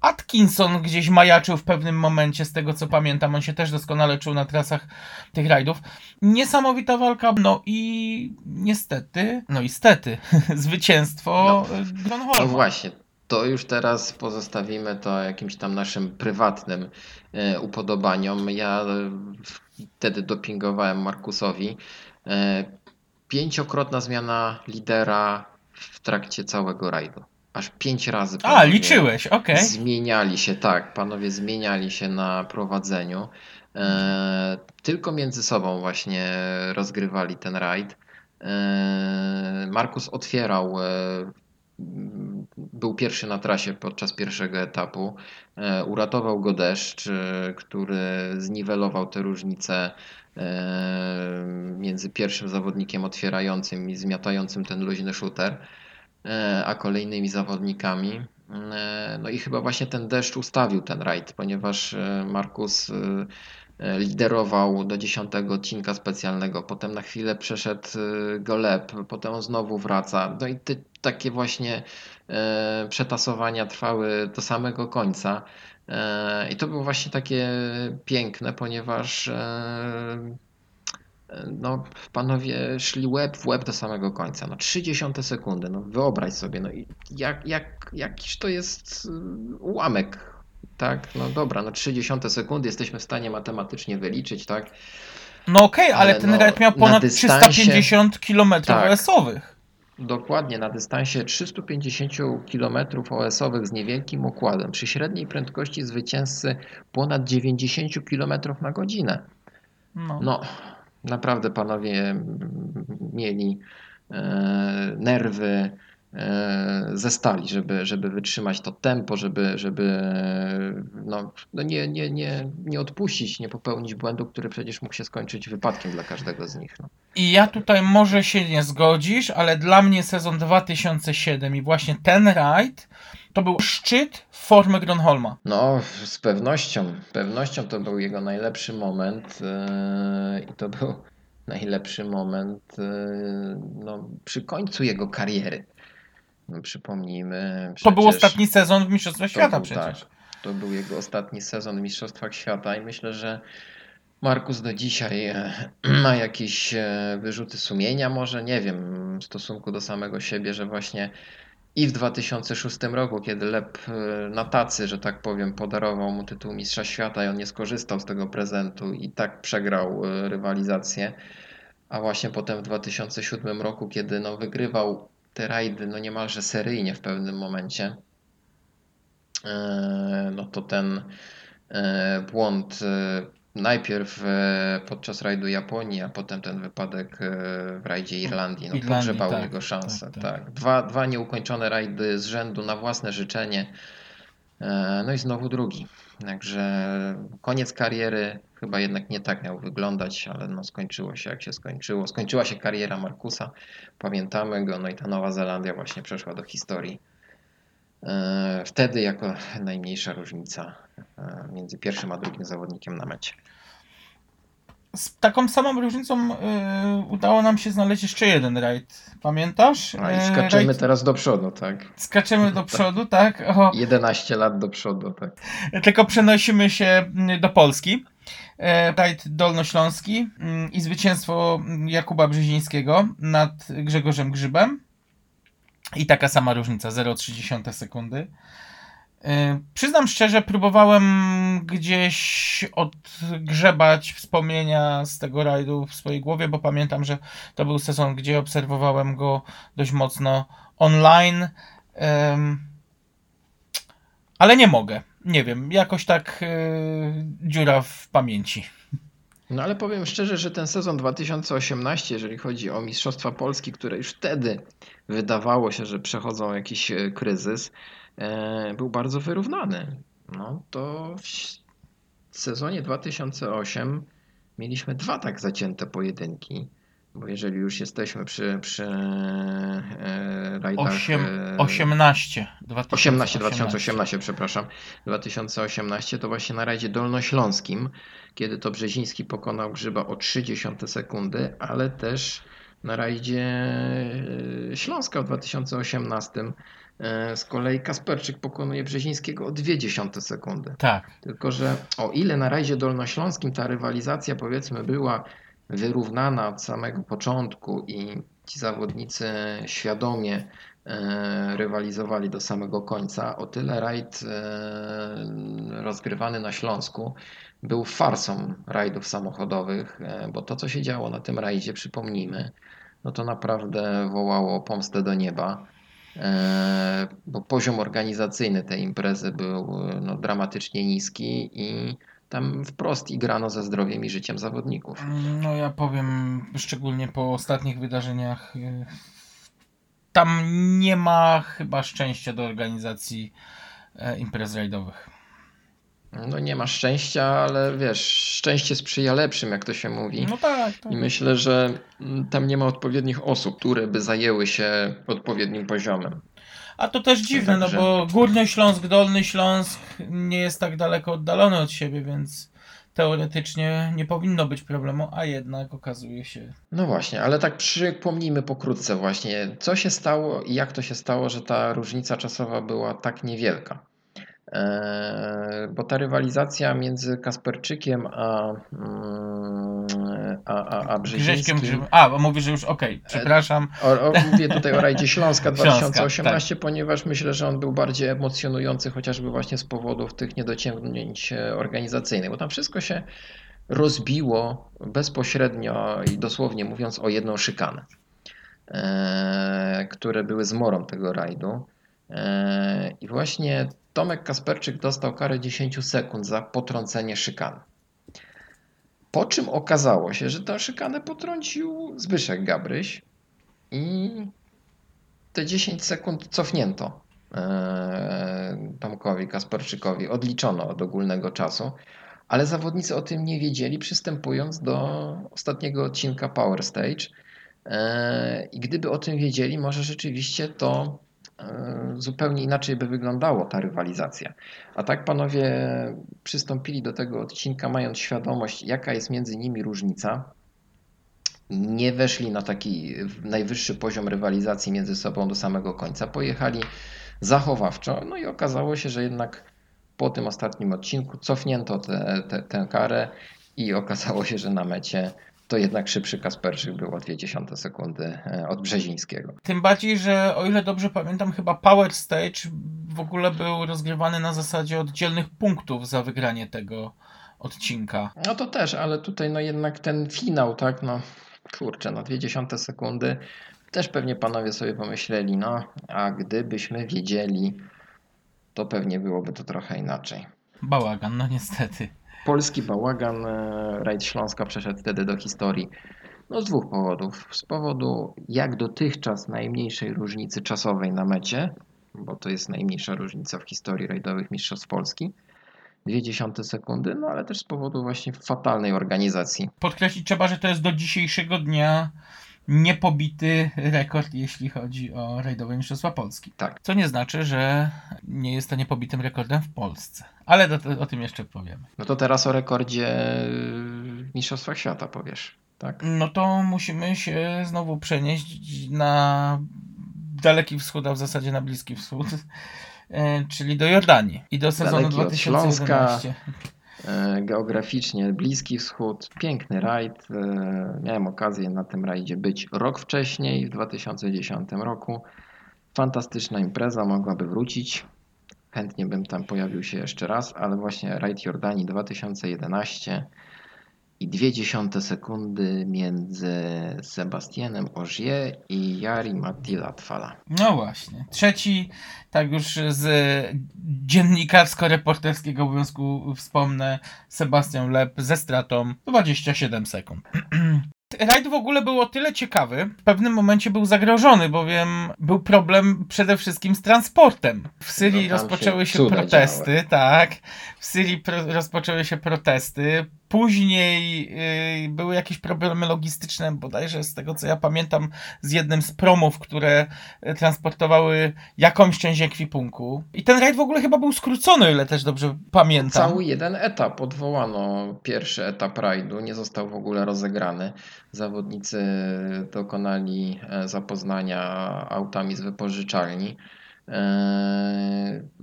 Atkinson gdzieś majaczył w pewnym momencie, z tego co pamiętam. On się też doskonale czuł na trasach tych rajdów. Niesamowita walka, no i niestety, no i stety, zwycięstwo no, Gronholma. No właśnie. To już teraz pozostawimy to jakimś tam naszym prywatnym e, upodobaniom. Ja wtedy dopingowałem Markusowi. E, pięciokrotna zmiana lidera w trakcie całego rajdu. Aż pięć razy. A, liczyłeś, okej. Okay. Zmieniali się, tak. Panowie zmieniali się na prowadzeniu. E, tylko między sobą właśnie rozgrywali ten rajd. E, Markus otwierał... E, Był pierwszy na trasie podczas pierwszego etapu. Uratował go deszcz, który zniwelował te różnice między pierwszym zawodnikiem otwierającym i zmiatającym ten luźny shooter, a kolejnymi zawodnikami. No i chyba właśnie ten deszcz ustawił ten rajd, ponieważ Markus liderował do dziesiątego odcinka specjalnego, potem na chwilę przeszedł go Loeb, potem on znowu wraca. No i te, takie właśnie e, przetasowania trwały do samego końca. E, I to było właśnie takie piękne, ponieważ e, no, panowie szli łeb w łeb do samego końca. No trzydzieści sekund, no wyobraź sobie, no i jak, jak, jakiż to jest ułamek. Tak, no dobra, no trzydzieści sekund jesteśmy w stanie matematycznie wyliczyć, tak? No okej, okay, ale, ale ten no, rajd miał ponad dystansie... trzysta pięćdziesiąt kilometrów tak. O S-owych. Dokładnie, na dystansie trzysta pięćdziesiąt kilometrów O S-owych z niewielkim układem. Przy średniej prędkości zwycięzcy ponad dziewięćdziesiąt kilometrów na godzinę. No, no naprawdę panowie mieli e, nerwy e, ze stali, żeby, żeby wytrzymać to tempo, żeby, żeby no, no nie, nie, nie, nie odpuścić, nie popełnić błędu, który przecież mógł się skończyć wypadkiem dla każdego z nich. No. I ja tutaj może się nie zgodzisz, ale dla mnie sezon dwa tysiące siódmy i właśnie ten rajd to był szczyt formy Gronholma. No, z pewnością. Z pewnością to był jego najlepszy moment yy, i to był najlepszy moment yy, no, przy końcu jego kariery. No, przypomnijmy... To był ostatni sezon w Mistrzostwach Świata przecież. Tak, to był jego ostatni sezon w Mistrzostwach Świata i myślę, że Markus do dzisiaj ma jakieś wyrzuty sumienia może, nie wiem, w stosunku do samego siebie, że właśnie i w dwa tysiące szóstym roku, kiedy Loeb na tacy, że tak powiem, podarował mu tytuł Mistrza Świata i on nie skorzystał z tego prezentu i tak przegrał rywalizację, a właśnie potem w dwa tysiące siódmym roku, kiedy no, wygrywał te rajdy no, niemalże seryjnie w pewnym momencie, no to ten błąd najpierw podczas rajdu Japonii, a potem ten wypadek w rajdzie Irlandii. No, Irlandii pogrzebał tak, jego szansę. Tak, tak. Tak. Dwa, dwa nieukończone rajdy z rzędu na własne życzenie. No i znowu drugi. Także koniec kariery chyba jednak nie tak miał wyglądać, ale no skończyło się jak się skończyło. Skończyła się kariera Markusa. Pamiętamy go. No i ta Nowa Zelandia właśnie przeszła do historii. Wtedy jako najmniejsza różnica między pierwszym a drugim zawodnikiem na mecie. Z taką samą różnicą y, udało nam się znaleźć jeszcze jeden rajd. Pamiętasz? A i skaczemy rajd... teraz do przodu, tak? Skaczemy do przodu, tak? O... jedenaście lat do przodu, tak. Tylko przenosimy się do Polski. Rajd Dolnośląski i zwycięstwo Jakuba Brzezińskiego nad Grzegorzem Grzybem. I taka sama różnica, zero przecinek trzy sekundy. Yy, przyznam szczerze, próbowałem gdzieś odgrzebać wspomnienia z tego rajdu w swojej głowie, bo pamiętam, że to był sezon, gdzie obserwowałem go dość mocno online. Yy, ale nie mogę, nie wiem, jakoś tak yy, dziura w pamięci. No ale powiem szczerze, że ten sezon dwa tysiące osiemnasty, jeżeli chodzi o Mistrzostwa Polski, które już wtedy wydawało się, że przechodzą jakiś kryzys, był bardzo wyrównany. No to w sezonie dwa tysiące ósmym mieliśmy dwa tak zacięte pojedynki, bo jeżeli już jesteśmy przy, przy rajdach... osiemnasty, dwa tysiące osiemnaście, dwa tysiące osiemnaście, przepraszam. dwa tysiące osiemnasty to właśnie na rajdzie dolnośląskim, kiedy to Brzeziński pokonał Grzyba o trzydzieści sekundy, ale też na rajdzie Śląska w dwa tysiące osiemnastym z kolei Kasperczyk pokonuje Brzezińskiego o zero przecinek dwa sekundy. Tak. Tylko że o ile na rajdzie dolnośląskim ta rywalizacja powiedzmy była wyrównana od samego początku i ci zawodnicy świadomie rywalizowali do samego końca, o tyle rajd rozgrywany na Śląsku był farsą rajdów samochodowych, bo to co się działo na tym rajdzie, przypomnijmy, no to naprawdę wołało o pomstę do nieba, bo poziom organizacyjny tej imprezy był no, dramatycznie niski i tam wprost igrano ze zdrowiem i życiem zawodników. No ja powiem, szczególnie po ostatnich wydarzeniach, tam nie ma chyba szczęścia do organizacji imprez rajdowych. No nie ma szczęścia, ale wiesz, szczęście sprzyja lepszym, jak to się mówi. No tak, tak. I myślę, że tam nie ma odpowiednich osób, które by zajęły się odpowiednim poziomem. A to też dziwne, no bo Górny Śląsk, Dolny Śląsk nie jest tak daleko oddalony od siebie, więc teoretycznie nie powinno być problemu, a jednak okazuje się... No właśnie, ale tak przypomnijmy pokrótce właśnie, co się stało i jak to się stało, że ta różnica czasowa była tak niewielka. Bo ta rywalizacja między Kasperczykiem a, a, a, a Brzezińskim... Grześkiem, a, bo mówisz, że już okej, okay, przepraszam. O, o, mówię tutaj o rajdzie Śląska dwa tysiące osiemnasty, Śląska, tak. Ponieważ myślę, że on był bardziej emocjonujący, chociażby właśnie z powodów tych niedociągnięć organizacyjnych, bo tam wszystko się rozbiło bezpośrednio i dosłownie mówiąc o jedną szykanę, e, które były zmorą tego rajdu. E, I właśnie Tomek Kasperczyk dostał karę dziesięć sekund za potrącenie szykany. Po czym okazało się, że tę szykanę potrącił Zbyszek Gabryś i te dziesięć sekund cofnięto Tomkowi Kasperczykowi, odliczono od ogólnego czasu, ale zawodnicy o tym nie wiedzieli, przystępując do ostatniego odcinka Power Stage. I gdyby o tym wiedzieli, może rzeczywiście to zupełnie inaczej by wyglądała ta rywalizacja. A tak panowie przystąpili do tego odcinka, mając świadomość, jaka jest między nimi różnica. Nie weszli na taki najwyższy poziom rywalizacji między sobą do samego końca. Pojechali zachowawczo, no i okazało się, że jednak po tym ostatnim odcinku cofnięto te, te, tę karę i okazało się, że na mecie to jednak szybszy Kasperczyk był o zero przecinek dwa sekundy od Brzezińskiego. Tym bardziej, że o ile dobrze pamiętam, chyba Power Stage w ogóle był rozgrywany na zasadzie oddzielnych punktów za wygranie tego odcinka. No to też, ale tutaj no jednak ten finał, tak, no kurczę, no zero przecinek dwa sekundy. Też pewnie panowie sobie pomyśleli, no a gdybyśmy wiedzieli, to pewnie byłoby to trochę inaczej. Bałagan, no niestety. Polski bałagan, rajd Śląska przeszedł wtedy do historii. No z dwóch powodów. Z powodu jak dotychczas najmniejszej różnicy czasowej na mecie, bo to jest najmniejsza różnica w historii rajdowych mistrzostw Polski. zero przecinek dwa sekundy, no ale też z powodu właśnie fatalnej organizacji. Podkreślić trzeba, że to jest do dzisiejszego dnia niepobity rekord, jeśli chodzi o rajdowe mistrzostwa Polski. Tak. Co nie znaczy, że nie jest to niepobitym rekordem w Polsce. Ale do, o tym jeszcze powiemy. No to teraz o rekordzie w mistrzostwach świata powiesz, tak? No to musimy się znowu przenieść na Daleki Wschód, a w zasadzie na Bliski Wschód, czyli do Jordanii i do sezonu dwa tysiące jedenastego. Geograficznie Bliski Wschód, piękny rajd. Miałem okazję na tym rajdzie być rok wcześniej, w dwa tysiące dziesiątym roku. Fantastyczna impreza, mogłaby wrócić. Chętnie bym tam pojawił się jeszcze raz, ale właśnie rajd Jordanii dwa tysiące jedenasty i zero przecinek dwa sekundy między Sebastianem Ogier i Jari Matti-Latvala. No właśnie. Trzeci, tak już z dziennikarsko-reporterskiego obowiązku wspomnę, Sébastien Loeb ze stratą dwadzieścia siedem sekund. Rajd w ogóle był o tyle ciekawy, w pewnym momencie był zagrożony, bowiem był problem przede wszystkim z transportem. W Syrii no rozpoczęły się, się protesty, działy. tak, w Syrii pro, rozpoczęły się protesty, później yy, były jakieś problemy logistyczne, bodajże z tego co ja pamiętam, z jednym z promów, które transportowały jakąś część ekwipunku. I ten rajd w ogóle chyba był skrócony, o ile też dobrze pamiętam. Cały jeden etap odwołano, pierwszy etap rajdu nie został w ogóle rozegrany. Zawodnicy dokonali zapoznania autami z wypożyczalni.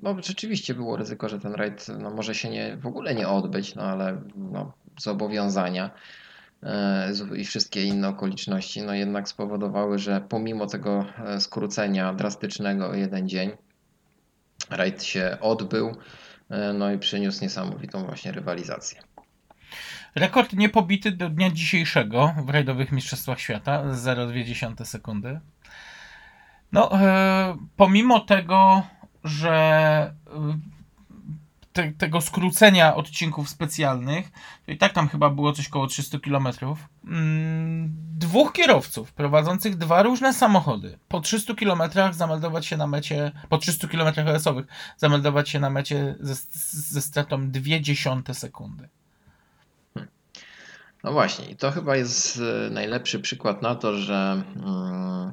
No, rzeczywiście było ryzyko, że ten rajd no, może się nie, w ogóle nie odbyć, no ale no, zobowiązania i wszystkie inne okoliczności no, jednak spowodowały, że pomimo tego skrócenia drastycznego o jeden dzień rajd się odbył no i przyniósł niesamowitą właśnie rywalizację. Rekord niepobity do dnia dzisiejszego w rajdowych mistrzostwach świata, zero przecinek dwa sekundy. No, e, pomimo tego, że te, tego skrócenia odcinków specjalnych, to i tak tam chyba było coś koło trzysta kilometrów, mm, dwóch kierowców prowadzących dwa różne samochody po trzystu kilometrach zameldować się na mecie, po trzystu kilometrach R S-owych zameldować się na mecie ze, ze stratą zero przecinek dwa sekundy. No właśnie, i to chyba jest najlepszy przykład na to, że mm,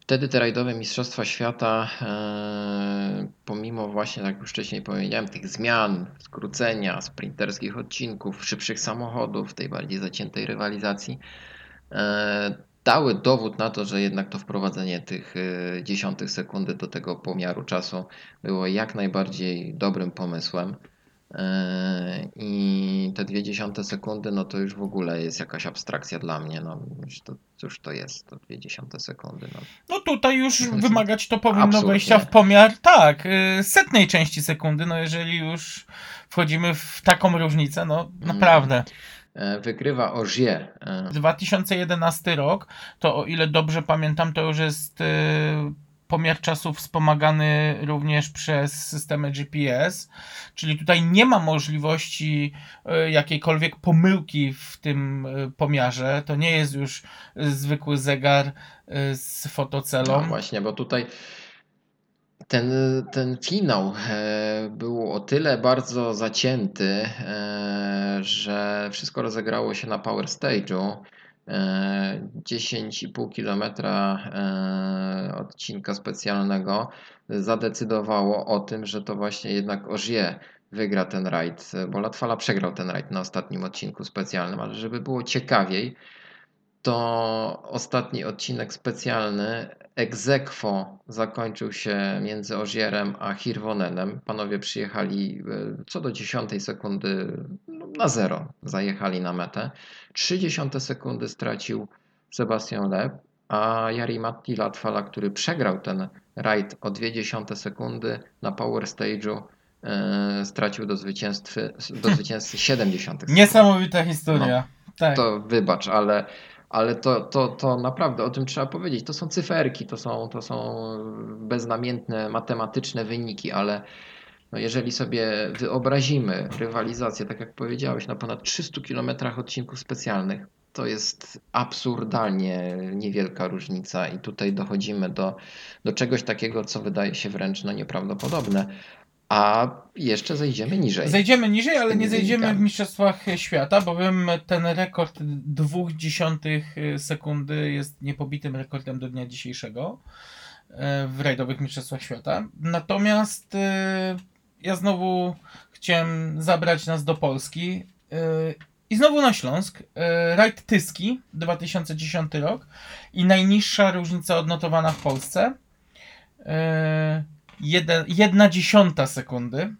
wtedy te rajdowe mistrzostwa świata, yy, pomimo właśnie, jak już wcześniej powiedziałem, tych zmian, skrócenia, sprinterskich odcinków, szybszych samochodów, tej bardziej zaciętej rywalizacji, yy, dały dowód na to, że jednak to wprowadzenie tych yy, dziesiątych sekundy do tego pomiaru czasu było jak najbardziej dobrym pomysłem. I te dwie dziesiąte sekundy, no to już w ogóle jest jakaś abstrakcja dla mnie, no to, cóż to jest, to dwie dziesiąte sekundy. No. no tutaj już wymagać to powinno absolutnie wejścia w pomiar, tak, setnej części sekundy, no jeżeli już wchodzimy w taką różnicę, no naprawdę. Wygrywa Ogier. dwa tysiące jedenasty rok, to o ile dobrze pamiętam, to już jest pomiar czasu wspomagany również przez systemy G P S, czyli tutaj nie ma możliwości jakiejkolwiek pomyłki w tym pomiarze. To nie jest już zwykły zegar z fotocelą. No właśnie, bo tutaj ten, ten finał był o tyle bardzo zacięty, że wszystko rozegrało się na power stage'u. dziesięć i pół kilometra odcinka specjalnego zadecydowało o tym, że to właśnie jednak Ogier wygra ten rajd, bo Latwala przegrał ten rajd na ostatnim odcinku specjalnym, ale żeby było ciekawiej, to ostatni odcinek specjalny ex aequo zakończył się między Ogierem a Hirvonenem. Panowie przyjechali co do dziesiątej sekundy na zero, zajechali na metę. trzydzieste sekundy stracił Sébastien Loeb, a Jari Matti Latvala, który przegrał ten rajd o zero przecinek dwa sekundy na power stage'u, e, stracił do zwycięstwy, do zwycięstwa siedemdziesiąt sekund. Niesamowita historia. No, tak. To wybacz, ale... Ale to, to, to naprawdę, o tym trzeba powiedzieć. To są cyferki, to są, to są beznamiętne, matematyczne wyniki, ale no jeżeli sobie wyobrazimy rywalizację, tak jak powiedziałeś, na ponad trzystu kilometrach odcinków specjalnych, to jest absurdalnie niewielka różnica i tutaj dochodzimy do, do czegoś takiego, co wydaje się wręcz no, nieprawdopodobne. A jeszcze zejdziemy niżej. Zejdziemy niżej, ale nie zejdziemy wynikami w Mistrzostwach Świata, bowiem ten rekord dwóch dziesiątych sekundy jest niepobitym rekordem do dnia dzisiejszego w rajdowych Mistrzostwach Świata. Natomiast ja znowu chciałem zabrać nas do Polski i znowu na Śląsk. Rajd Tyski, dwa tysiące dziesiąty rok i najniższa różnica odnotowana w Polsce. Jeden, jedna dziesiąta sekundy.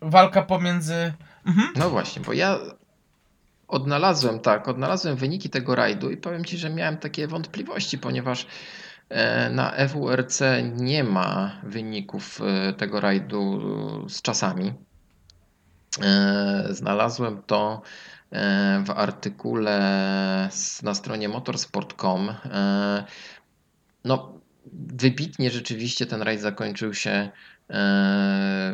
Walka pomiędzy... Mhm. No właśnie, bo ja odnalazłem, tak, odnalazłem wyniki tego rajdu i powiem Ci, że miałem takie wątpliwości, ponieważ na W R C nie ma wyników tego rajdu z czasami. Znalazłem to w artykule na stronie motorsport kropka com. No... Wybitnie rzeczywiście ten rajd zakończył się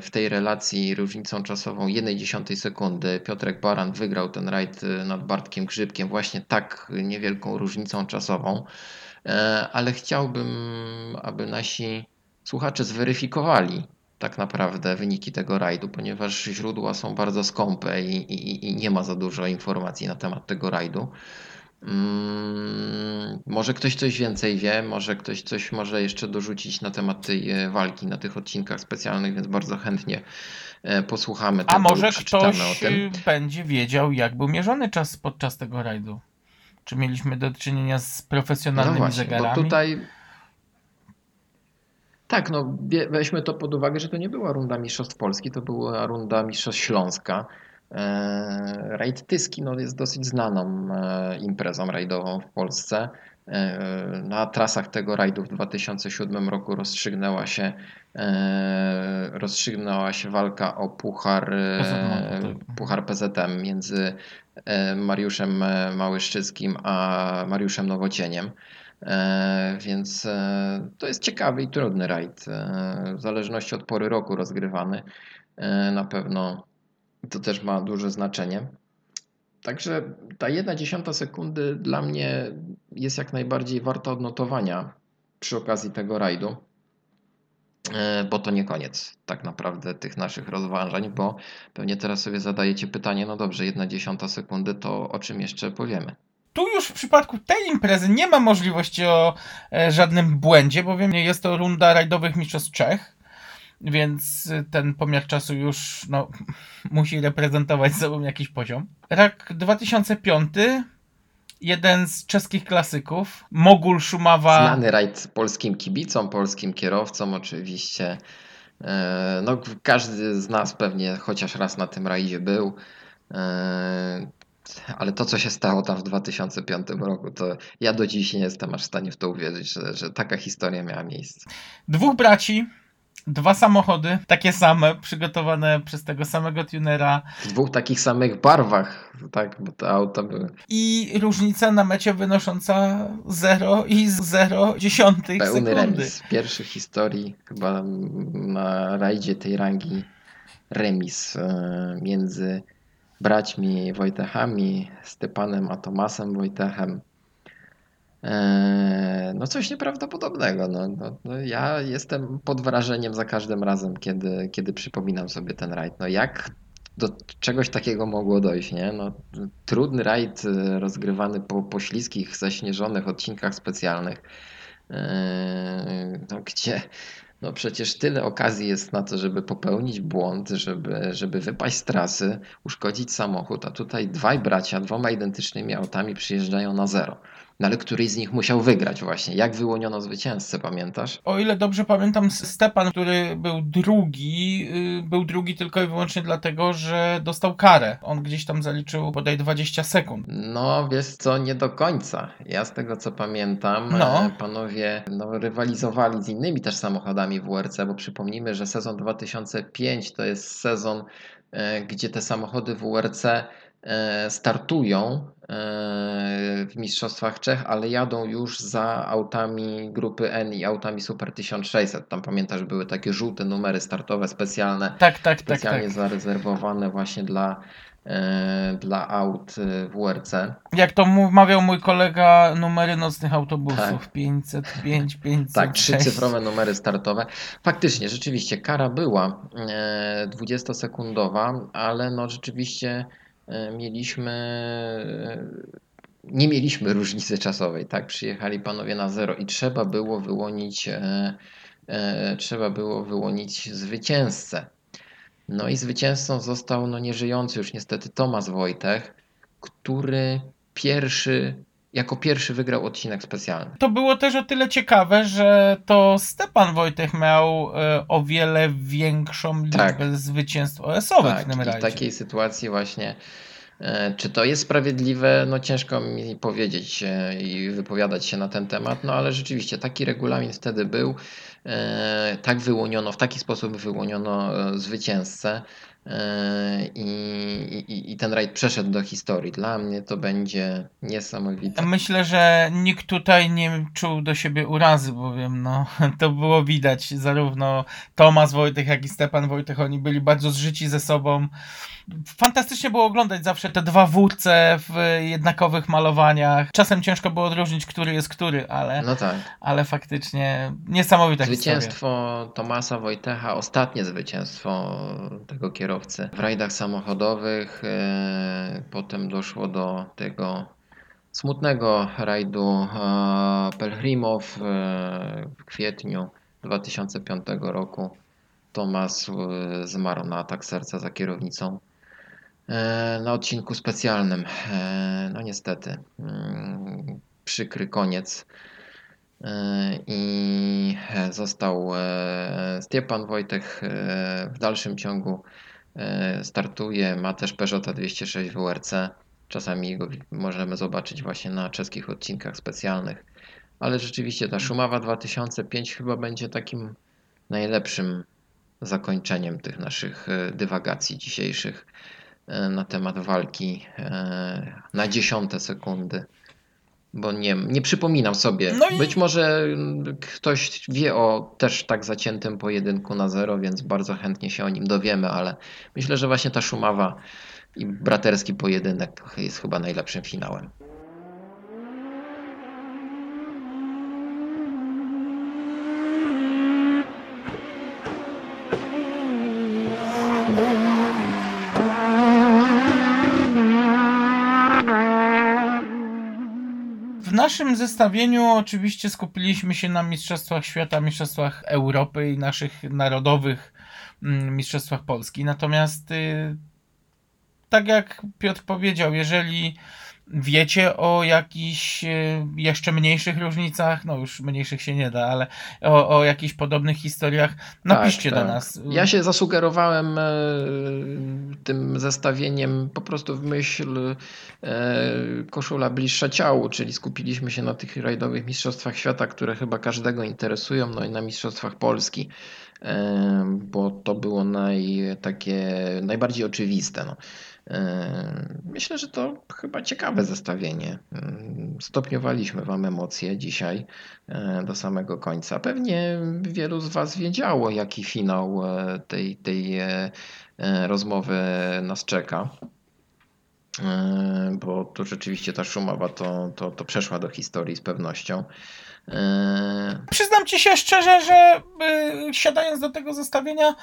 w tej relacji różnicą czasową jednej dziesiątej sekundy. Piotrek Baran wygrał ten rajd nad Bartkiem Grzybkiem właśnie tak niewielką różnicą czasową, ale chciałbym, aby nasi słuchacze zweryfikowali tak naprawdę wyniki tego rajdu, ponieważ źródła są bardzo skąpe i, i, i nie ma za dużo informacji na temat tego rajdu. Hmm, może ktoś coś więcej wie, może ktoś coś może jeszcze dorzucić na temat tej walki na tych odcinkach specjalnych, więc bardzo chętnie posłuchamy. A może ktoś o tym będzie wiedział, jak był mierzony czas podczas tego rajdu? Czy mieliśmy do czynienia z profesjonalnymi no właśnie, zegarami? Bo tutaj... Tak, no weźmy to pod uwagę, że to nie była runda Mistrzostw Polski, to była runda Mistrzostw Śląska. Rajd Tyski no, jest dosyć znaną imprezą rajdową w Polsce. Na trasach tego rajdu w dwa tysiące siódmym roku rozstrzygnęła się, rozstrzygnęła się walka o puchar, puchar P Z M między Mariuszem Małyszczyckim a Mariuszem Nowocieniem. Więc to jest ciekawy i trudny rajd, w zależności od pory roku rozgrywany. Na pewno to też ma duże znaczenie. Także ta jedna dziesiąta sekundy dla mnie jest jak najbardziej warta odnotowania przy okazji tego rajdu, bo to nie koniec tak naprawdę tych naszych rozważań, bo pewnie teraz sobie zadajecie pytanie, no dobrze, jedna dziesiąta sekundy, to o czym jeszcze powiemy? Tu już w przypadku tej imprezy nie ma możliwości o żadnym błędzie, bowiem jest to runda rajdowych mistrzostw Czech. Więc ten pomiar czasu już no, musi reprezentować sobą jakiś poziom. Rok dwa tysiące piąty, jeden z czeskich klasyków, Mogul Szumawa. Znany rajd polskim kibicom, polskim kierowcom oczywiście. No, każdy z nas pewnie chociaż raz na tym rajdzie był, ale to, co się stało tam w dwa tysiące piątym roku, to ja do dziś nie jestem aż w stanie w to uwierzyć, że, że taka historia miała miejsce. Dwóch braci, dwa samochody, takie same, przygotowane przez tego samego tunera. W dwóch takich samych barwach, tak, bo te auta były. I różnica na mecie wynosząca zero i zero dziesiątych sekundy. Pełny remis. Pierwszy w historii chyba na rajdzie tej rangi remis między braćmi Wojtechami, Stepanem a Tomasem Wojtechem. No coś nieprawdopodobnego. No, no, no ja jestem pod wrażeniem za każdym razem, kiedy, kiedy przypominam sobie ten rajd. No jak do czegoś takiego mogło dojść, nie? No, trudny rajd rozgrywany po, po śliskich, zaśnieżonych odcinkach specjalnych, no, gdzie no przecież tyle okazji jest na to, żeby popełnić błąd, żeby, żeby wypaść z trasy, uszkodzić samochód, a tutaj dwaj bracia dwoma identycznymi autami przyjeżdżają na zero. No ale któryś z nich musiał wygrać właśnie. Jak wyłoniono zwycięzcę, pamiętasz? O ile dobrze pamiętam, Stepan, który był drugi, był drugi tylko i wyłącznie dlatego, że dostał karę. On gdzieś tam zaliczył bodaj dwadzieścia sekund. No wiesz co, nie do końca. Ja z tego co pamiętam, no. panowie no, rywalizowali z innymi też samochodami w W R C, bo przypomnijmy, że sezon dwa tysiące piąty to jest sezon, gdzie te samochody w W R C startują w mistrzostwach Czech, ale jadą już za autami grupy N i autami Super tysiąc sześćset. Tam pamiętasz, były takie żółte numery startowe specjalne, tak, tak, specjalnie tak, tak. zarezerwowane właśnie dla, dla aut W R C. Jak to mawiał mój kolega, numery nocnych autobusów, tak. pięćset pięć, pięćset sześć. Tak, trzycyfrowe numery startowe. Faktycznie, rzeczywiście kara była dwudziestosekundowa, ale no rzeczywiście mieliśmy, nie mieliśmy różnicy czasowej, tak? Przyjechali panowie na zero i trzeba było wyłonić, e, e, trzeba było wyłonić zwycięzcę. No i zwycięzcą został no, nieżyjący już niestety Tomasz Wojtech, który pierwszy, jako pierwszy wygrał odcinek specjalny. To było też o tyle ciekawe, że to Stepan Wojtech miał e, o wiele większą liczbę tak. zwycięstw O S-owych tak, w tym rajdzie. W takiej sytuacji właśnie, e, czy to jest sprawiedliwe, no ciężko mi powiedzieć e, i wypowiadać się na ten temat, no ale rzeczywiście taki regulamin wtedy był, e, tak wyłoniono, w taki sposób wyłoniono e, zwycięzcę. I, i, i ten rajd przeszedł do historii. Dla mnie to będzie niesamowite. Myślę, że nikt tutaj nie czuł do siebie urazy, bowiem no, to było widać. Zarówno Tomasz Wojtech, jak i Stepan Wojtech, oni byli bardzo zżyci ze sobą. Fantastycznie było oglądać zawsze te dwa wórce w jednakowych malowaniach. Czasem ciężko było odróżnić, który jest który, ale, no tak. ale faktycznie niesamowita historia. Zwycięstwo Tomasza Wojtecha, ostatnie zwycięstwo tego kierowcy w rajdach samochodowych. Potem doszło do tego smutnego rajdu Pelhřimov w kwietniu dwa tysiące piątego roku. Tomasz zmarł na atak serca za kierownicą na odcinku specjalnym. No niestety przykry koniec. I został Stepan Wojtech w dalszym ciągu startuje, ma też Peugeota dwieście sześć W R C, czasami go możemy zobaczyć właśnie na czeskich odcinkach specjalnych, ale rzeczywiście ta Szumawa dwa tysiące piąty chyba będzie takim najlepszym zakończeniem tych naszych dywagacji dzisiejszych na temat walki na dziesiąte sekundy. Bo nie, nie przypominam sobie. No i... Być może ktoś wie o też tak zaciętym pojedynku na zero, więc bardzo chętnie się o nim dowiemy, ale myślę, że właśnie ta Szumawa i braterski pojedynek jest chyba najlepszym finałem. W naszym zestawieniu oczywiście skupiliśmy się na mistrzostwach świata, mistrzostwach Europy i naszych narodowych mistrzostwach Polski. Natomiast tak jak Piotr powiedział, jeżeli Wiecie o jakichś jeszcze mniejszych różnicach? No już mniejszych się nie da, ale o, o jakichś podobnych historiach napiszcie tak, tak. do nas. Ja się zasugerowałem tym zestawieniem po prostu w myśl koszula bliższa ciału, czyli skupiliśmy się na tych rajdowych mistrzostwach świata, które chyba każdego interesują, no i na mistrzostwach Polski, bo to było naj, takie najbardziej oczywiste. No. Myślę, że to chyba ciekawe zestawienie. Stopniowaliśmy Wam emocje dzisiaj do samego końca. Pewnie wielu z Was wiedziało, jaki finał tej, tej rozmowy nas czeka, bo tu rzeczywiście ta Szumawa to, to, to przeszła do historii z pewnością. Przyznam ci się szczerze, że yy, siadając do tego zestawienia,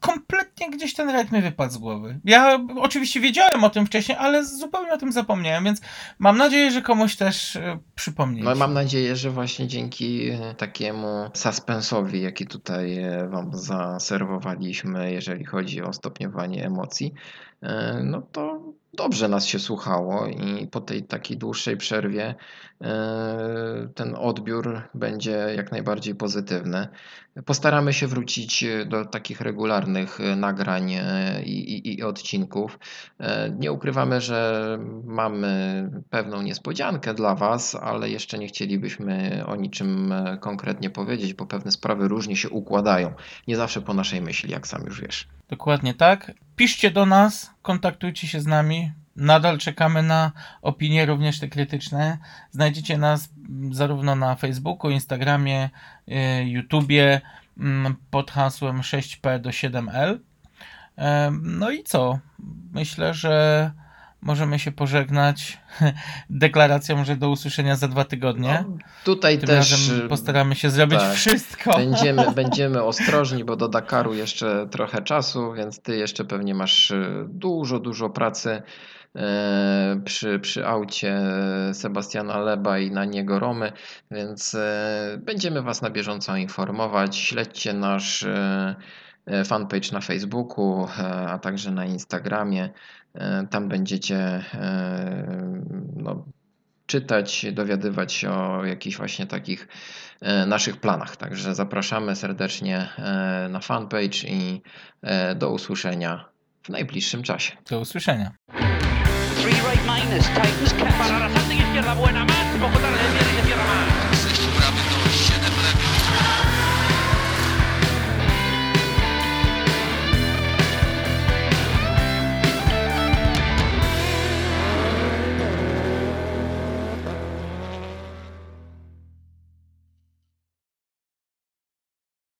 kompletnie gdzieś ten rajd mi wypadł z głowy. Ja oczywiście wiedziałem o tym wcześniej, ale zupełnie o tym zapomniałem, więc mam nadzieję, że komuś też yy, przypomnieć. No, mam nadzieję, że właśnie dzięki takiemu suspensowi, jaki tutaj wam zaserwowaliśmy, jeżeli chodzi o stopniowanie emocji, yy, no to dobrze nas się słuchało i po tej takiej dłuższej przerwie yy, ten odbiór będzie jak najbardziej pozytywny. Postaramy się wrócić do takich regularnych nagrań i, i, i odcinków. Yy, nie ukrywamy, że mamy pewną niespodziankę dla Was, ale jeszcze nie chcielibyśmy o niczym konkretnie powiedzieć, bo pewne sprawy różnie się układają. Nie zawsze po naszej myśli, jak sam już wiesz. Dokładnie tak. Piszcie do nas, kontaktujcie się z nami. Nadal czekamy na opinie, również te krytyczne. Znajdziecie nas zarówno na Facebooku, Instagramie, YouTubie pod hasłem sześć P do siedem L. No i co? Myślę, że możemy się pożegnać deklaracją, że do usłyszenia za dwa tygodnie. No, tutaj Tym też postaramy się zrobić tak, wszystko. Będziemy, będziemy ostrożni, bo do Dakaru jeszcze trochę czasu, więc ty jeszcze pewnie masz dużo, dużo pracy przy, przy aucie Sebastiana Loeba i na niego Romy, więc będziemy was na bieżąco informować. Śledźcie nasz fanpage na Facebooku, a także na Instagramie. Tam będziecie no, czytać, dowiadywać się o jakichś właśnie takich naszych planach. Także zapraszamy serdecznie na fanpage i do usłyszenia w najbliższym czasie. Do usłyszenia.